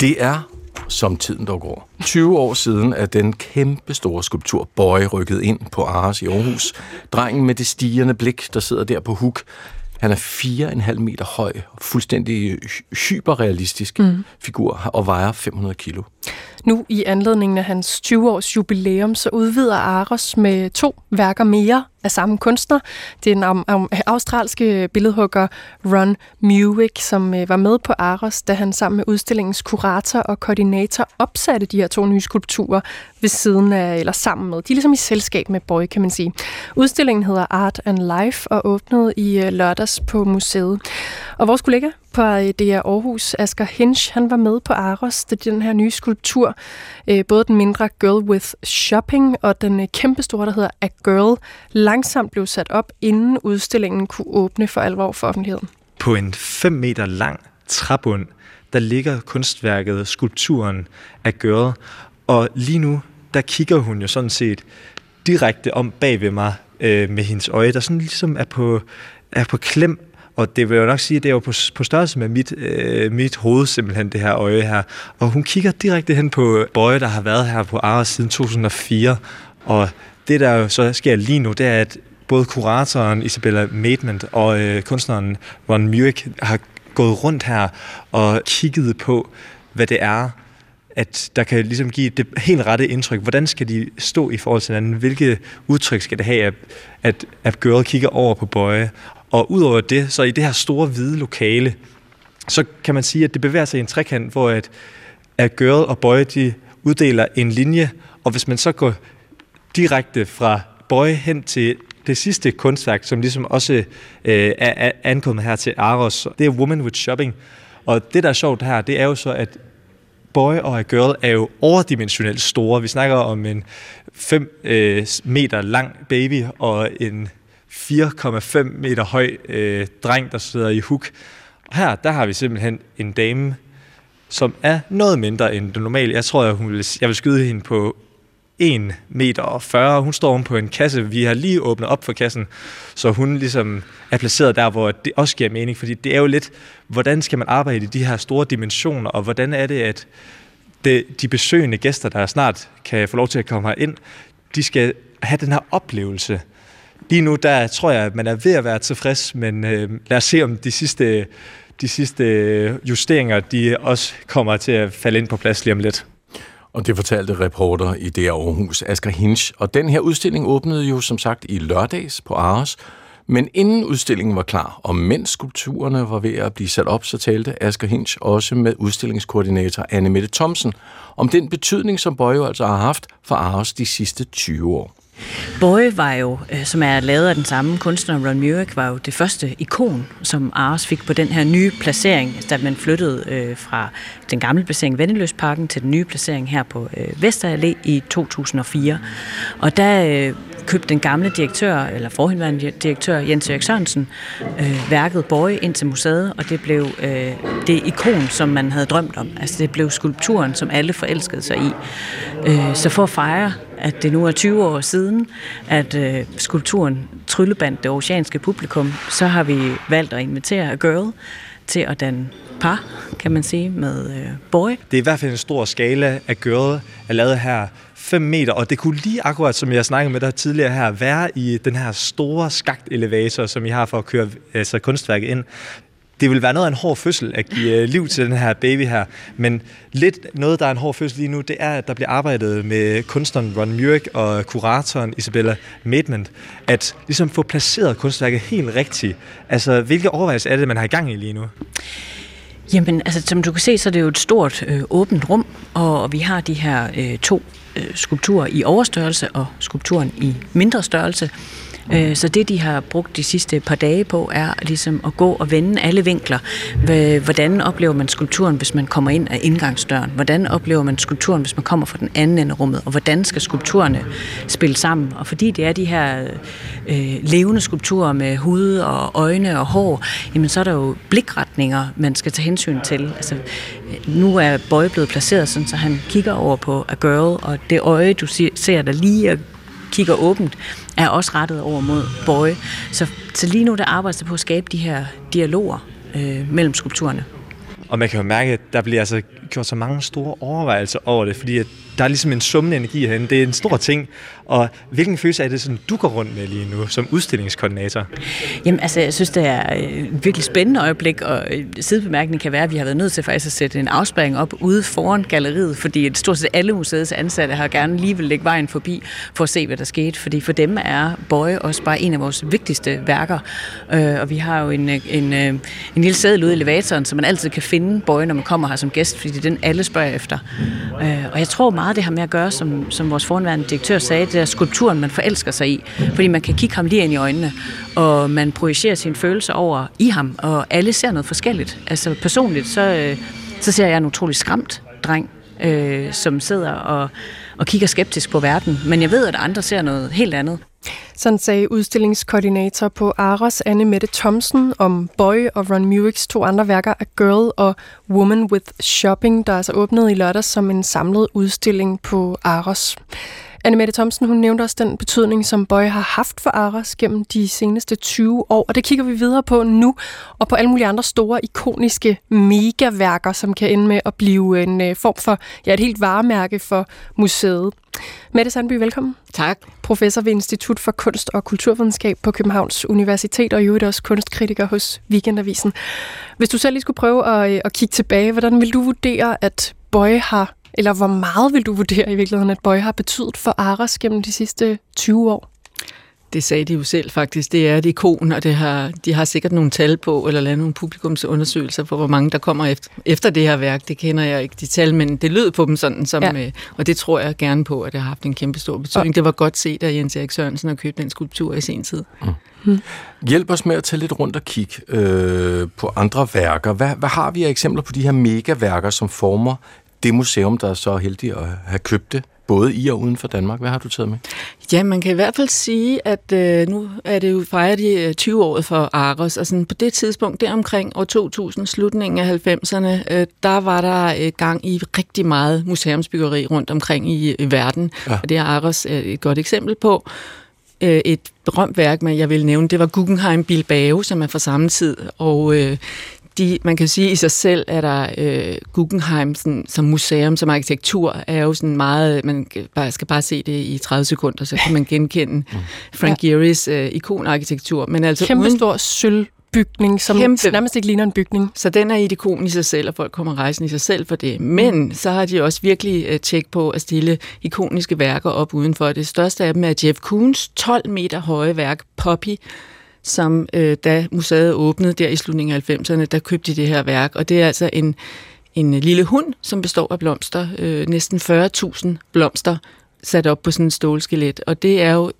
Det er, som tiden dog går, 20 år siden, at den kæmpe store skulptur Boy rykkede ind på Aros i Aarhus. Drengen med det stigende blik, der sidder der på huk. Han er 4,5 meter høj, fuldstændig hyperrealistisk figur og vejer 500 kilo. Nu i anledningen af hans 20-års jubilæum, så udvider Aros med 2 værker mere af samme kunstner. Det er den australske billedhugger Ron Mueck, som var med på Aros, da han sammen med udstillingens kurator og koordinator opsatte de her 2 nye skulpturer ved siden af, eller sammen med. De er ligesom i selskab med Boy, kan man sige. Udstillingen hedder Art and Life og åbnede i lørdags på museet. Og vores kollega på DR Aarhus, Asger Hinch, han var med på Aros, det er den her nye skulptur. Både den mindre Girl with Shopping og den kæmpestore, der hedder A Girl, langsomt blev sat op, inden udstillingen kunne åbne for alvor for offentligheden. På en 5 meter lang træbund, der ligger kunstværket, skulpturen A Girl, og lige nu, der kigger hun jo sådan set direkte om bag ved mig med hendes øje, der sådan ligesom er på klem, Og det vil jo nok sige, at det er jo på størrelse med mit hoved, simpelthen det her øje her. Og hun kigger direkte hen på Bøje, der har været her på Aros siden 2004. Og det, der jo så sker lige nu, det er, at både kuratoren Isabella Maidment og kunstneren Ron Mueck har gået rundt her og kigget på, hvad det er, at der kan ligesom give det helt rette indtryk. Hvordan skal de stå i forhold til hinanden? Hvilke udtryk skal det have, at girl kigger over på Bøje? Og udover det, så i det her store hvide lokale, så kan man sige, at det bevæger sig i en trekant, hvor at girl og Bøje, de uddeler en linje, og hvis man så går direkte fra Bøje hen til det sidste kunstværk, som ligesom også er ankommet her til Aros, det er Woman with Shopping. Og det, der er sjovt her, det er jo så, at Bøje og A Girl er jo overdimensionelt store. Vi snakker om en 5 meter lang baby og en 4,5 meter høj dreng, der sidder i huk. Og her, der har vi simpelthen en dame, som er noget mindre end det normale. Jeg tror, at jeg vil skyde hende på 1,40 meter. Hun står oven på en kasse. Vi har lige åbnet op for kassen, så hun ligesom er placeret der, hvor det også giver mening. Fordi det er jo lidt, hvordan skal man arbejde i de her store dimensioner, og hvordan er det, at de besøgende gæster, der snart kan få lov til at komme herind, de skal have den her oplevelse. Lige nu, der tror jeg, at man er ved at være tilfreds, men lad os se, om de sidste justeringer, de også kommer til at falde ind på plads lige om lidt. Og det fortalte reporter i DR Aarhus, Asger Hinsch. Og den her udstilling åbnede jo som sagt i lørdags på Aros. Men inden udstillingen var klar, og mens skulpturerne var ved at blive sat op, så talte Asger Hinsch også med udstillingskoordinator Anne Mette Thomsen om den betydning, som Bøje altså har haft for Aros de sidste 20 år. Bøje var jo, som er lavet af den samme kunstner, Ron Mueck, var jo det første ikon, som Aros fik på den her nye placering, da man flyttede fra den gamle placering Venneløsparken til den nye placering her på Vesterallé i 2004. Og der købte den gamle direktør, eller forhenværende direktør, Jens Erik Sørensen, værket Bøje ind til museet, og det blev det ikon, som man havde drømt om. Altså det blev skulpturen, som alle forelskede sig i. Så for at fejre, at det nu er 20 år siden, at skulpturen tryllebandt det oceanske publikum, så har vi valgt at invitere A Girl til at danne par, kan man sige, med Bøje. Det er i hvert fald en stor skala, at Girl er lavet her 5 meter, og det kunne lige akkurat, som jeg snakkede med dig tidligere her, være i den her store skaktelevator, som I har for at køre altså kunstværket ind. Det vil være noget af en hård fødsel at give liv til den her baby her, men lidt noget, der er en hård fødsel lige nu, det er, at der bliver arbejdet med kunstneren Ron Mueck og kuratoren Isabella Maidment, at ligesom få placeret kunstværket helt rigtigt. Altså, hvilke overvejelser er det, man har i gang i lige nu? Jamen, altså, som du kan se, så er det jo et stort åbent rum, og vi har de her to skulpturer i overstørrelse og skulpturen i mindre størrelse. Så det, de har brugt de sidste par dage på, er ligesom at gå og vende alle vinkler. Hvordan oplever man skulpturen, hvis man kommer ind af indgangsdøren? Hvordan oplever man skulpturen, hvis man kommer fra den anden ende af rummet? Og hvordan skal skulpturerne spille sammen? Og fordi det er de her levende skulpturer med hud og øjne og hår, jamen så er der jo blikretninger, man skal tage hensyn til. Altså, nu er Bøje blevet placeret sådan, så han kigger over på A Girl, og det øje, du ser der lige kigger åbent, er også rettet over mod Bøje. Så lige nu der arbejdes der på at skabe de her dialoger mellem skulpturerne. Og man kan jo mærke, at der bliver altså gjort så mange store overvejelser over det, fordi at der er ligesom en summende energi herinde. Det er en stor ting. Og hvilken følelse er det, sådan, du går rundt med lige nu som udstillingskoordinator? Jamen altså, jeg synes, det er et virkelig spændende øjeblik, og sidebemærkningen kan være, at vi har været nødt til faktisk at sætte en afspærring op ude foran galleriet, fordi stort set alle museets ansatte har gerne lige vil lægge vejen forbi for at se, hvad der skete, fordi for dem er Bøje også bare en af vores vigtigste værker. Og vi har jo en lille seddel ude i elevatoren, så man altid kan finde Bøje, når man kommer her som gæst, fordi det er den, alle spørger efter. Og jeg tror meget, det har med at gøre, som vores forhenværende direktør sagde, det er skulpturen, man forelsker sig i. Fordi man kan kigge ham lige ind i øjnene, og man projicerer sine følelser over i ham, og alle ser noget forskelligt. Altså personligt, så ser jeg en utrolig skræmt dreng, som sidder og kigger skeptisk på verden. Men jeg ved, at andre ser noget helt andet. Sådan sagde udstillingskoordinator på Aros, Anne Mette Thomsen, om Bøje og Ron Muecks to andre værker, A Girl og Woman with Shopping, der altså åbnede i lørdags som en samlet udstilling på Aros. Anne Mette Thomsen, hun nævnte også den betydning, som Boy har haft for Aros gennem de seneste 20 år, og det kigger vi videre på nu, og på alle mulige andre store, ikoniske megaværker, som kan ende med at blive en form for, ja, et helt varemærke for museet. Mette Sandbye, velkommen. Tak. Professor ved Institut for Kunst og Kulturvidenskab på Københavns Universitet, og i øvrigt også kunstkritiker hos Weekendavisen. Hvis du selv lige skulle prøve at kigge tilbage, hvordan vil du vurdere, at Boy har, eller hvor meget vil du vurdere i virkeligheden, at Boy har betydet for Aros gennem de sidste 20 år? Det sagde de jo selv faktisk. Det er et ikon, og de har sikkert nogle tal på, eller lavet nogle publikumsundersøgelser på, hvor mange der kommer efter det her værk. Det kender jeg ikke de tal, men det lød på dem sådan, som, ja. Og det tror jeg gerne på, at det har haft en kæmpe stor betydning. Og det var godt set af Jens Erik Sørensen at købe den skulptur i sin tid. Hjælp os med at tage lidt rundt og kigge på andre værker. Hvad har vi af eksempler på de her megaværker, som former det museum, der er så heldig at have købt det? Både i og uden for Danmark. Hvad har du taget med? Ja, man kan i hvert fald sige, at nu er det jo fejret i 20-året for Aros, og sådan på det tidspunkt, der omkring år 2000, slutningen af 90'erne, der var der gang i rigtig meget museumsbyggeri rundt omkring i verden, ja. Og det er Aros et godt eksempel på. Et berømt værk, men jeg vil nævne, det var Guggenheim Bilbao, som er fra samme tid, og man kan sige, at i sig selv er der Guggenheim sådan, som museum, som arkitektur, er jo sådan meget, man skal bare se det i 30 sekunder, så kan man genkende Frank Gehry's ikonarkitektur. Men altså kæmpestor sølvbygning, som nærmest ikke ligner en bygning. Så den er et ikon i sig selv, og folk kommer rejsen i sig selv for det. Men så har de også virkelig tjek på at stille ikoniske værker op udenfor. Det største af dem er Jeff Koons 12 meter høje værk, Poppy, som da museet åbnede der i slutningen af 90'erne, der købte de det her værk. Og det er altså en lille hund, som består af blomster. Næsten 40.000 blomster sat op på sådan en stålskelet. Og det er jo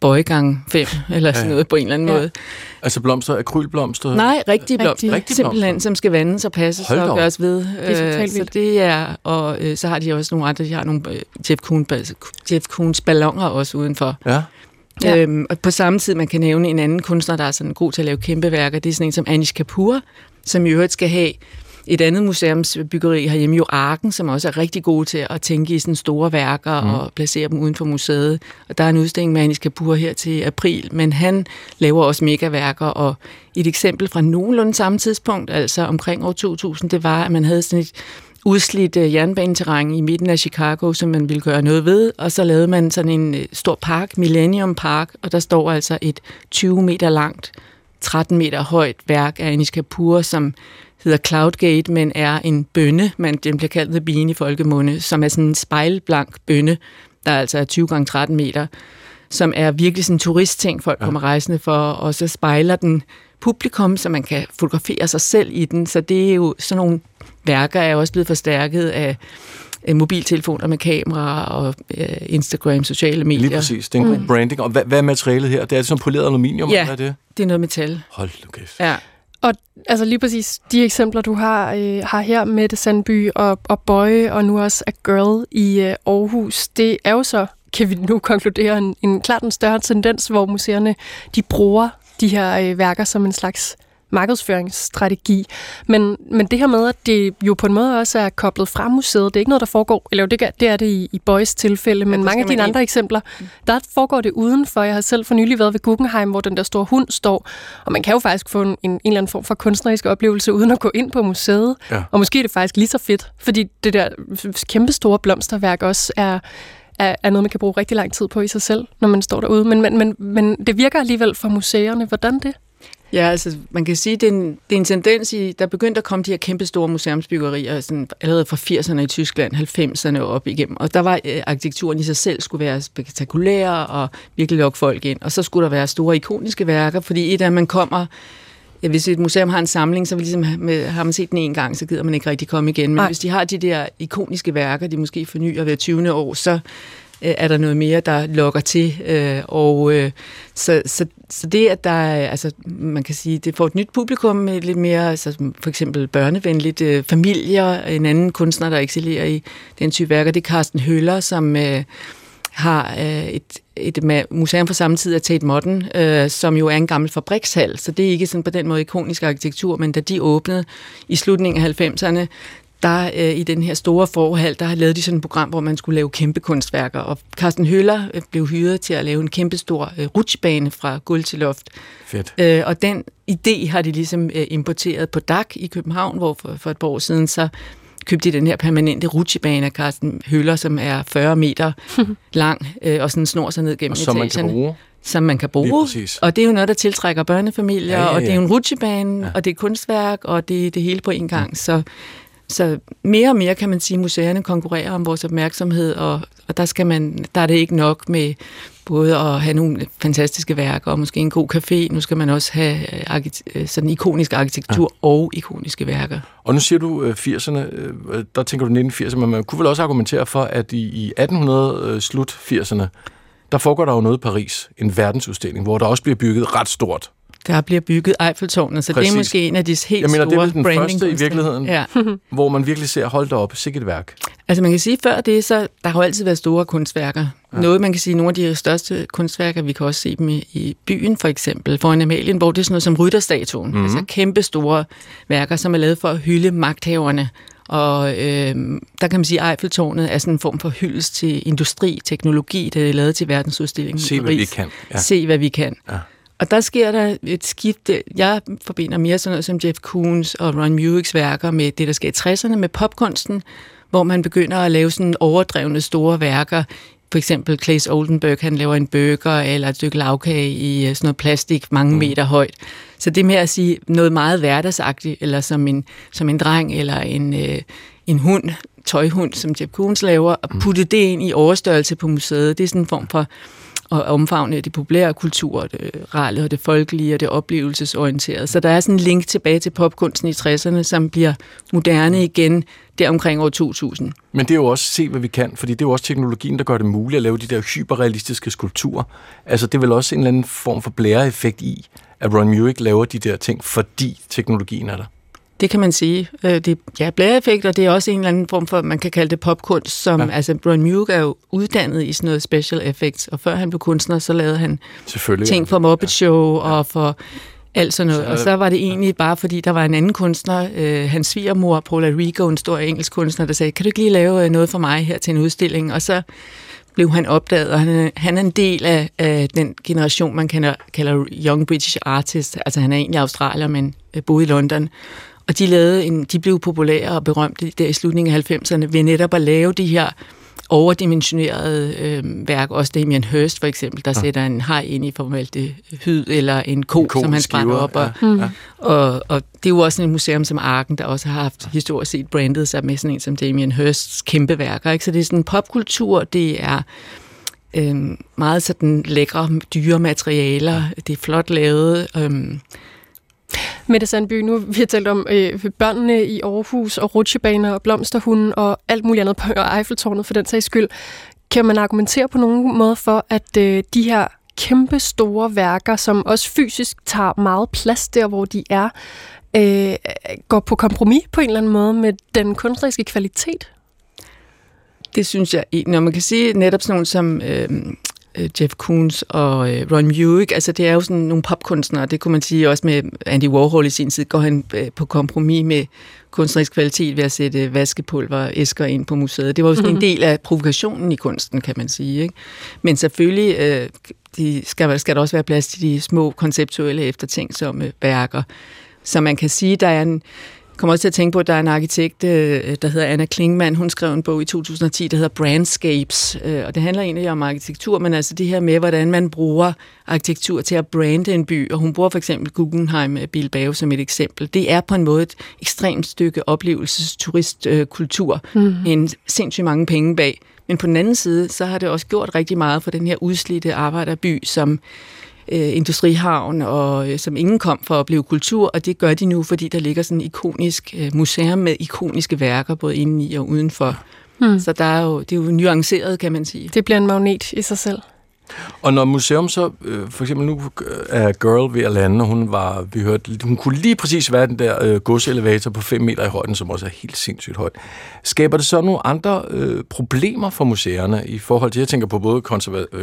bøjegang 5, eller sådan noget på en eller anden måde. Altså blomster, akrylblomster? Nej, rigtige blomster. Simpelthen, som skal vandes og passes og gøres ved. Det er så det er, og så har de også nogle andre, de har nogle Jeff Koons balloner også udenfor. Ja. Ja. Og på samme tid, man kan nævne en anden kunstner, der er sådan god til at lave kæmpe værker. Det er sådan en som Anish Kapoor, som i øvrigt skal have et andet museumsbyggeri herhjemme, jo Arken, som også er rigtig god til at tænke i sådan store værker og placere dem uden for museet. Og der er en udstilling med Anish Kapoor her til april, men han laver også megaværker. Og et eksempel fra nogenlunde samme tidspunkt, altså omkring år 2000, det var, at man havde sådan et udslidt jernbaneterræn i midten af Chicago, som man ville gøre noget ved, og så lavede man sådan en stor park, Millennium Park, og der står altså et 20 meter langt, 13 meter højt værk af Anish Kapoor, som hedder Cloudgate, men er en bønne, men den bliver kaldt The Bean i folkemunde, som er sådan en spejlblank bønne, der altså er 20 gange 13 meter, som er virkelig sådan en turistting, folk kommer rejsende for, og så spejler den publikum, så man kan fotografere sig selv i den, så det er jo sådan nogle værker er også blevet forstærket af mobiltelefoner med kameraer og Instagram, sociale medier. Lige præcis, det er en god branding. Og hvad er materialet her? Det er det som poleret aluminium? Ja, eller det er noget metal. Hold nu kæft. Ja. Og altså lige præcis de eksempler, du har her, Mette Sandbye og Bøje, og nu også A Girl i Aarhus, det er jo så, kan vi nu konkludere, en klart en større tendens, hvor museerne de bruger de her værker som en slags markedsføringsstrategi. Men det her med, at det jo på en måde også er koblet fra museet, det er ikke noget, der foregår, eller det er det i Boys tilfælde, men mange af dine andre eksempler, der foregår det udenfor. Jeg har selv for nylig været ved Guggenheim, hvor den der store hund står, og man kan jo faktisk få en eller anden form for kunstnerisk oplevelse, uden at gå ind på museet. Ja. Og måske er det faktisk lige så fedt, fordi det der kæmpe store blomsterværk også er noget, man kan bruge rigtig lang tid på i sig selv, når man står derude. Men det virker alligevel for museerne. Hvordan det? Ja, altså man kan sige, at det er en tendens i, der begyndte at komme de her kæmpe store museumsbyggerier sådan, allerede fra 80'erne i Tyskland, 90'erne op igennem. Og der var arkitekturen i sig selv skulle være spektakulær og virkelig lukke folk ind. Og så skulle der være store ikoniske værker, fordi et af man kommer, hvis et museum har en samling, så ligesom, har man set den en gang, så gider man ikke rigtig komme igen. Men hvis de har de der ikoniske værker, de måske fornyer hver 20. år, så er der noget mere, der lokker til, og så det, at der altså man kan sige, det får et nyt publikum med lidt mere, altså for eksempel børnevenligt, familier, en anden kunstner, der excellerer i den type værker, det er Carsten Høller, som har et museum for samme tid af Tate Modern, som jo er en gammel fabrikshal, så det er ikke sådan på den måde ikonisk arkitektur, men da de åbnede i slutningen af 90'erne, der i den her store forhal, der har lavet de sådan et program, hvor man skulle lave kæmpe kunstværker. Og Carsten Høller blev hyret til at lave en kæmpestor rutsjebane fra gulv til loft. Fedt. Og den idé har de ligesom importeret på DAC i København, hvor for et par år siden så købte de den her permanente rutsjebane af Carsten Høller, som er 40 meter lang og sådan snor sig ned gennem etagerne. Som man kan bruge, og det er jo noget, der tiltrækker børnefamilier, ja. Og det er jo en rutsjebane, ja. Og det er kunstværk, og det hele på en gang. Så mere og mere kan man sige, at museerne konkurrerer om vores opmærksomhed, og der er det ikke nok med både at have nogle fantastiske værker, og måske en god café, nu skal man også have sådan ikonisk arkitektur, ja. Og ikoniske værker. Og nu siger du 80'erne, der tænker du 1980'erne, men man kunne vel også argumentere for, at i 1800-slut 80'erne, der foregår der jo noget i Paris, en verdensudstilling, hvor der også bliver bygget ret stort. Der bliver bygget Eiffeltårnet, så præcis. Det er måske en af de helt store branding. Jeg mener, det er den første i virkeligheden, ja. Hvor man virkelig ser, hold da op, sikkert værk. Altså man kan sige, før det, så der har altid været store kunstværker. Ja. Noget, man kan sige, nogle af de største kunstværker, vi kan også se dem i byen, for eksempel, foran Amalien, hvor det er sådan noget som rytterstatuen. Mm-hmm. Altså kæmpe store værker, som er lavet for at hylde magthaverne. Og der kan man sige, at Eiffeltårnet er sådan en form for hyldest til industri, teknologi, det er lavet til verdensudstillingen i Paris. Se, hvad vi kan. Ja. Se, hvad vi kan. Ja. Og der sker der et skift. Jeg forbinder mere sådan noget som Jeff Koons og Ron Muecks værker med det, der sker i 60'erne, med popkunsten, hvor man begynder at lave sådan overdrevne store værker. For eksempel Claes Oldenburg, han laver en burger eller et stykke lavkage i sådan noget plastik, mange meter højt. Så det med at sige noget meget hverdagsagtigt, eller som en dreng eller en hund, tøjhund, som Jeff Koons laver, og putte det ind i overstørrelse på museet, det er sådan en form for at omfavne det populære kultur, det rale og det folkelige og det oplevelsesorienterede. Så der er sådan en link tilbage til popkunsten i 60'erne, som bliver moderne igen der omkring år 2000. Men det er jo også se, hvad vi kan, fordi det er jo også teknologien, der gør det muligt at lave de der hyperrealistiske skulpturer. Altså det er vel også en eller anden form for blæreeffekt i, at Ron Mueck laver de der ting, fordi teknologien er der. Det kan man sige. Det er blæreeffekt, og det er også en eller anden form for, man kan kalde det popkunst, som, ja. Altså, Ron Mueck er jo uddannet i sådan noget special effects, og før han blev kunstner, så lavede han ting for Muppet Show, ja. Og for alt sådan noget. Og så var det egentlig bare, fordi der var en anden kunstner, hans svigermor, Paula Rigo, en stor engelsk kunstner, der sagde, kan du ikke lige lave noget for mig her til en udstilling? Og så blev han opdaget, og han er en del af den generation, man kalder Young British Artist. Altså, han er egentlig australier, men boede i London. Og de blev populære og berømte der i slutningen af 90'erne ved netop at lave de her overdimensionerede værk. Også Damien Hirst for eksempel, der sætter en haj ind i formalte hyd, eller en ko som han sprænder op. Og, ja. Ja. Og det er jo også et museum som Arken, der også har haft historisk set brandet sig med sådan en som Damien Hirsts kæmpe værker. Ikke? Så det er sådan popkultur, det er meget sådan lækre, dyre materialer, det er flot lavet. Mette Sandbye, nu har vi talt om børnene i Aarhus og rutsjebaner og blomsterhunden og alt muligt andet på Eiffeltårnet for den sags skyld. Kan man argumentere på nogen måde for, at de her kæmpe store værker, som også fysisk tager meget plads der, hvor de er, går på kompromis på en eller anden måde med den kunstneriske kvalitet? Det synes jeg ikke. Når man kan sige netop sådan nogle som Jeff Koons og Ron Mueck, altså det er jo sådan nogle popkunstnere, det kunne man sige også med Andy Warhol i sin tid, går han på kompromis med kunstnerisk kvalitet ved at sætte vaskepulveræsker ind på museet. Det var jo sådan en del af provokationen i kunsten, kan man sige. Ikke? Men selvfølgelig skal der også være plads til de små konceptuelle eftertænksomme værker, så man kan sige, der er en jeg kommer også til at tænke på, at der er en arkitekt, der hedder Anna Klingman. Hun skrev en bog i 2010, der hedder Brandscapes. Og det handler egentlig om arkitektur, men altså det her med, hvordan man bruger arkitektur til at brande en by. Og hun bruger for eksempel Guggenheim Bilbao som et eksempel. Det er på en måde et ekstremt stykke oplevelses-turistkultur. En sindssygt mange penge bag. Men på den anden side, så har det også gjort rigtig meget for den her udslidte arbejderby, som industrihavn, og som ingen kom for at opleve kultur, og det gør de nu, fordi der ligger sådan et ikonisk museum med ikoniske værker, både indeni og udenfor. Så der er jo, det er jo nuanceret, kan man sige. Det bliver en magnet i sig selv. Og når museum så, for eksempel nu er Girl ved at lande, og hun kunne lige præcis være den der godselevator på 5 meter i højden, som også er helt sindssygt højt. Skaber det så nogle andre problemer for museerne i forhold til, jeg tænker på både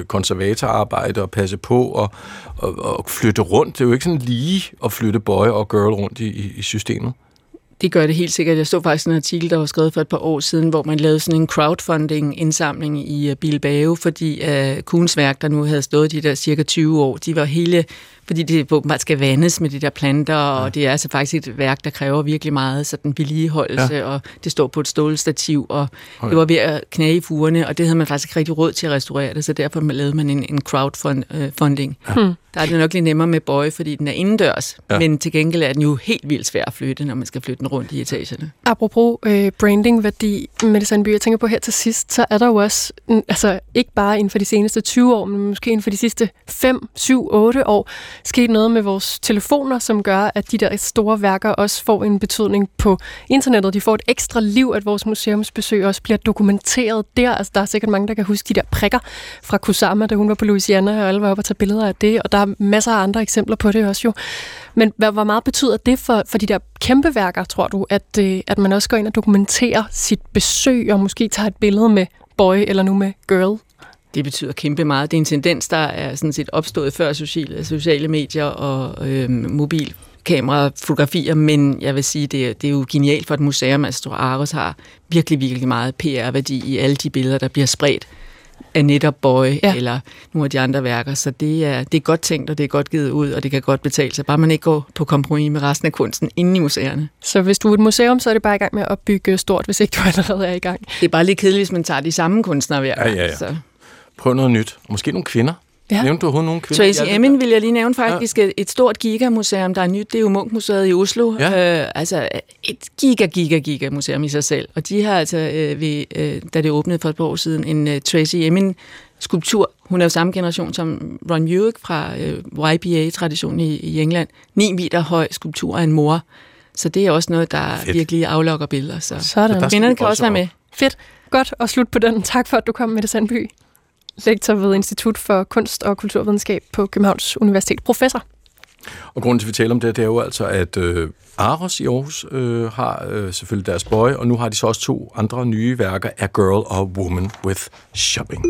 konservatorarbejde og passe på og flytte rundt? Det er jo ikke sådan lige at flytte Boy og Girl rundt i systemet. Det gør det helt sikkert. Jeg så faktisk en artikel, der var skrevet for et par år siden, hvor man lavede sådan en crowdfunding-indsamling i Bilbao, fordi Koons værk, der nu havde stået de der cirka 20 år, de var hele, fordi det åbenbart skal vandes med de der planter, ja. Og det er altså faktisk et værk, der kræver virkelig meget sådan vedligeholdelse, ja. Og det står på et stålstativ, og okay. Det var ved at knæge i fugerne, og det havde man faktisk ikke rigtig råd til at restaurere det, så derfor lavede man en crowdfunding. Ja. Der er det nok lidt nemmere med bøje, fordi den er indendørs, ja. Men til gengæld er den jo helt vildt svær at flytte, når man skal flytte den rundt i etagerne. Apropos brandingværdi, Mette Sandbye, jeg tænker på her til sidst, så er der jo også, altså ikke bare inden for de seneste 20 år, men måske inden for de sidste 5, 7, 8 år, sket noget med vores telefoner, som gør, at de der store værker også får en betydning på internettet. De får et ekstra liv, at vores museumsbesøg også bliver dokumenteret der. Altså der er sikkert mange, der kan huske de der prikker fra Kusama, da hun var på Louisiana, og alle var oppe og tage billeder af det, og der er masser af andre eksempler på det også jo. Men hvor meget betyder det for de der kæmpe værker, tror du, at man også går ind og dokumenterer sit besøg, og måske tager et billede med boy, eller nu med girl? Det betyder kæmpe meget. Det er en tendens, der er sådan set opstået før sociale medier og mobilkameraer, fotografier, men jeg vil sige, det er jo genialt for et museum, at Aros har virkelig, virkelig meget PR-værdi i alle de billeder, der bliver spredt af netop Bøje, ja. Eller nogle af de andre værker, så det er godt tænkt, og det er godt givet ud, og det kan godt betale sig, bare man ikke går på kompromis med resten af kunsten inde i museerne. Så hvis du er et museum, så er det bare i gang med at bygge stort, hvis ikke du allerede er i gang. Det er bare lidt kedeligt, hvis man tager de samme kunstnere hver gang. Ja. Så. Prøv noget nyt. Måske nogle kvinder. Ja. Nævnte du nogle kvinder? Tracy Emin vil jeg lige nævne faktisk. Ja. Et stort gigamuseum, der er nyt. Det er jo Munch-museet i Oslo. Ja. Altså et gigamuseum i sig selv. Og de har altså, da det åbnede for et par år siden, en Tracy Emin-skulptur. Hun er jo samme generation som Ron Mueck fra YBA-traditionen i England. 9 meter høj skulptur af en mor. Så det er også noget, der virkelig aflokker billeder. Så kvinderne kan også være med. Fedt. Godt at slutte på den. Tak for, at du kom, Mette Sandbye. Lektor ved Institut for Kunst og Kulturvidenskab på Københavns Universitet. Professor. Og grunden til, at vi taler om det, det er jo altså, at Aros i Aarhus har selvfølgelig deres bøje, og nu har de så også 2 andre nye værker af Girl og Woman with Shopping.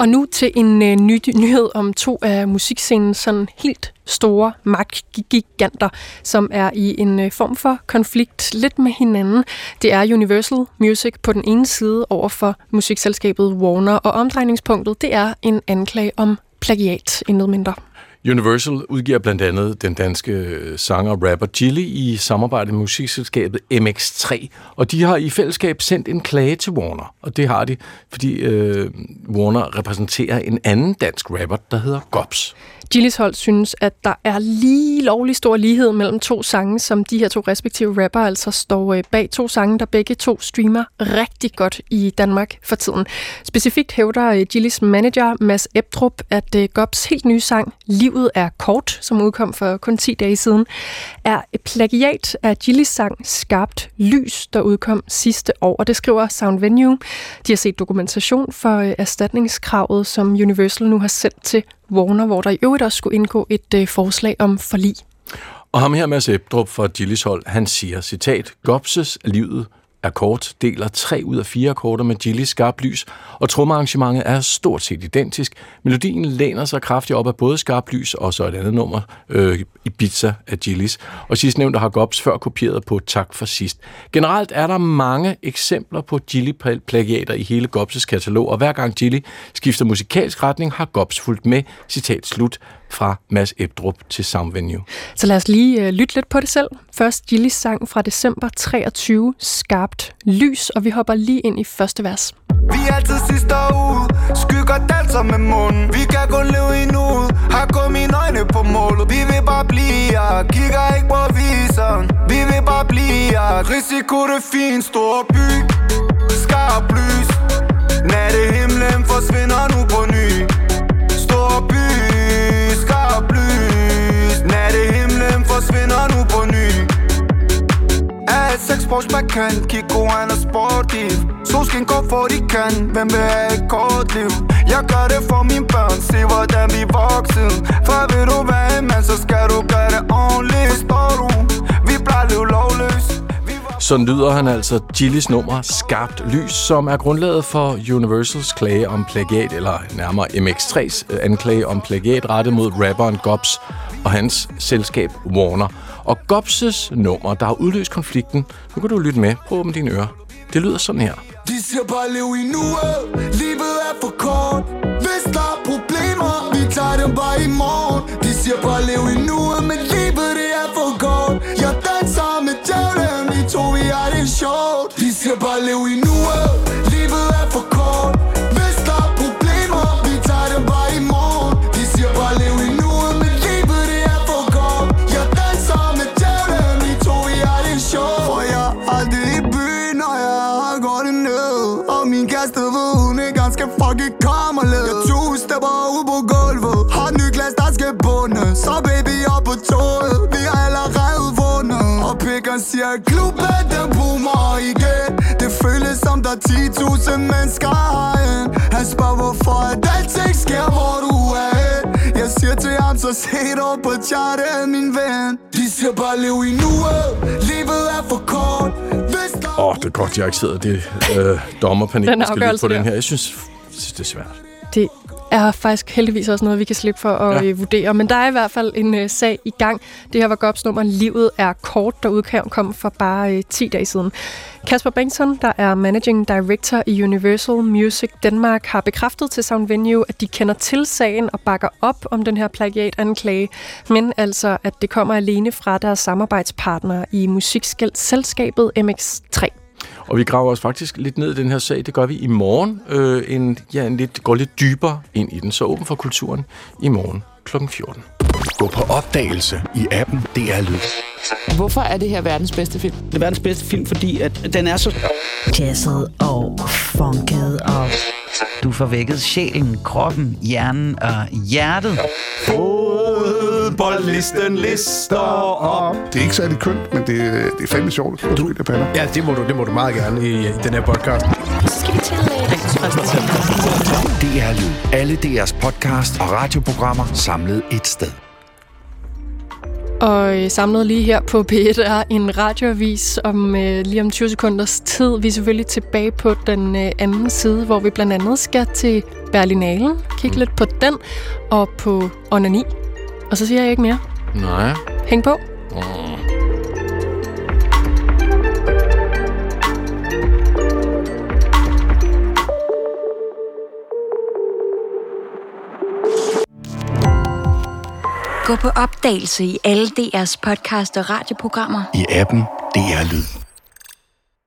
Og nu til en ny nyhed om 2 af musikscenens sådan helt store magtgiganter, som er i en form for konflikt lidt med hinanden. Det er Universal Music på den ene side over for musikselskabet Warner, og omdrejningspunktet det er en anklage om plagiat, intet mindre. Universal udgiver blandt andet den danske sanger og rapper Jilly i samarbejde med musikselskabet MX3, og de har i fællesskab sendt en klage til Warner, og det har de, fordi Warner repræsenterer en anden dansk rapper, der hedder Gobs. Jillys hold synes, at der er lige lovlig stor lighed mellem 2 sange, som de her 2 respektive rapper altså står bag. 2 sange, der begge 2 streamer rigtig godt i Danmark for tiden. Specifikt hævder Jillys manager Mads Ebdrup, at Gobs helt nye sang Livet er kort, som udkom for kun 10 dage siden, er et plagiat af Jillys sang Skarpt Lys, der udkom sidste år. Og det skriver Soundvenue. De har set dokumentation for erstatningskravet, som Universal nu har sendt til Warner, hvor der i øvrigt også skulle indgå et forslag om forlig. Og ham her, Mads Ebdrup fra Jillys hold, han siger, citat, Gobses Livet er kort, deler 3 ud af 4 akkorder med Jillys Skarpt Lys, og trommearrangementet er stort set identisk. Melodien læner sig kraftigt op af både Skarpt Lys og så et andet nummer, Ibiza af Jillys. Og sidstnævnte har Gobs før kopieret på Tak for sidst. Generelt er der mange eksempler på Jilly-plagiater i hele Gobses katalog, og hver gang Jilly skifter musikalsk retning, har Gobs fulgt med, citat slut, fra Mads Ebdrup til Soundvenue. Så lad os lige lytte lidt på det selv. Først Jillys sang fra december 23, Skarpt Lys, og vi hopper lige ind i første vers. Vi er altid sidste uge, skygger danser med munden. Vi kan kun leve i nuet, har gået mine øjne på målet. Vi vil bare blive her, kigger ikke på viseren. Vi vil bare blive her, risiko det fin, stor by, skarpt lys. Nattehimlen forsvinder nu på ny, stor by. Forsvinder nu på ny. Alt sex på spækken, kig god an og sportiv. Solskin går for de kan, hvem vil have et kort liv? Jeg gør det for mine børn, se hvordan vi vokser. For vil du være en mand, så skal du gøre det ordentligt. Står du, vi plejer at leve lovløs. Sådan lyder han altså Jillys nummer Skarpt Lys, som er grundlaget for Universals klage om plagiat, eller nærmere MX3's anklage om plagiat rettet mod rapperen Gobs og hans selskab Warner. Og Gobses nummer, der har udløst konflikten, nu kan du lytte med. Prøv med dine ører. Det lyder sådan her. Vi skal bare leve i nuet. Livet er for kort. Hvis der er problemer, vi tager dem bare i morgen. Vi skal bare leve i nuet, men livet det er for kort. Jeg danser med djævlen, vi to vi har det sjovt. Vi skal bare leve i nuet. Livet er for kort. Hvis der er problemer, vi tager dem bare i morgen. Vi skal bare leve i nuet, men livet det er for kort. Jeg danser med djævlen, vi to vi har det sjovt. For jeg har det i byen, og jeg har gået ned. Og min kæreste ved, hun er ganske fucking kammerled. Jeg to-stepper ud på gulvet, har et nyt glas, der skal bunde. Så baby op på toget, vi har allerede vundet. Og pikkeren siger, klubben den boomer igen. Det føles som der 10.000 mennesker herhen. Han spørger, hvorfor at alting sker, hvor du er hen. Jeg siger til ham, så se dig på chartet, min ven. De skal bare leve i nuet, livet er for kort. Det er godt, jeg ikke sidder det dommerpanik, den skal lytte på den her. Jeg synes, det er svært. Det er faktisk heldigvis også noget, vi kan slippe for at vurdere. Men der er i hvert fald en sag i gang. Det her var Gobs nummer Livet er kort, der udkom for bare 10 dage siden. Kasper Bengtsson, der er Managing Director i Universal Music Danmark, har bekræftet til Soundvenue, at de kender til sagen og bakker op om den her plagiatanklage, men altså, at det kommer alene fra deres samarbejdspartnere i musikselskabet MX3. Og vi graver os faktisk lidt ned i den her sag. Det gør vi i morgen. Går lidt dybere ind i den. Så åben for kulturen i morgen kl. 14. Gå på opdagelse i appen DR Lyd. Hvorfor er det her verdens bedste film? Det er verdens bedste film, fordi at den er så jazzet og funket. Og du får vækket sjælen, kroppen, hjernen og hjertet. Fodboldlisten lister op. Det er ikke særlig kønt, men det er fandme sjovt. Du det pander. Ja, det må du meget gerne i den her podcast. Så skal vi til DR Lyd. Alle DR's podcast og radioprogrammer samlet et sted. Og samlet lige her på P1 er en radioavis om lige om 20 sekunders tid. Vi er selvfølgelig tilbage på den anden side, hvor vi blandt andet skal til Berlinalen. Kigge lidt på den og på onani. Og så siger jeg ikke mere. Nej. Hæng på. Gå på opdagelse i alle DR's podcast og radioprogrammer. I appen DR Lyd.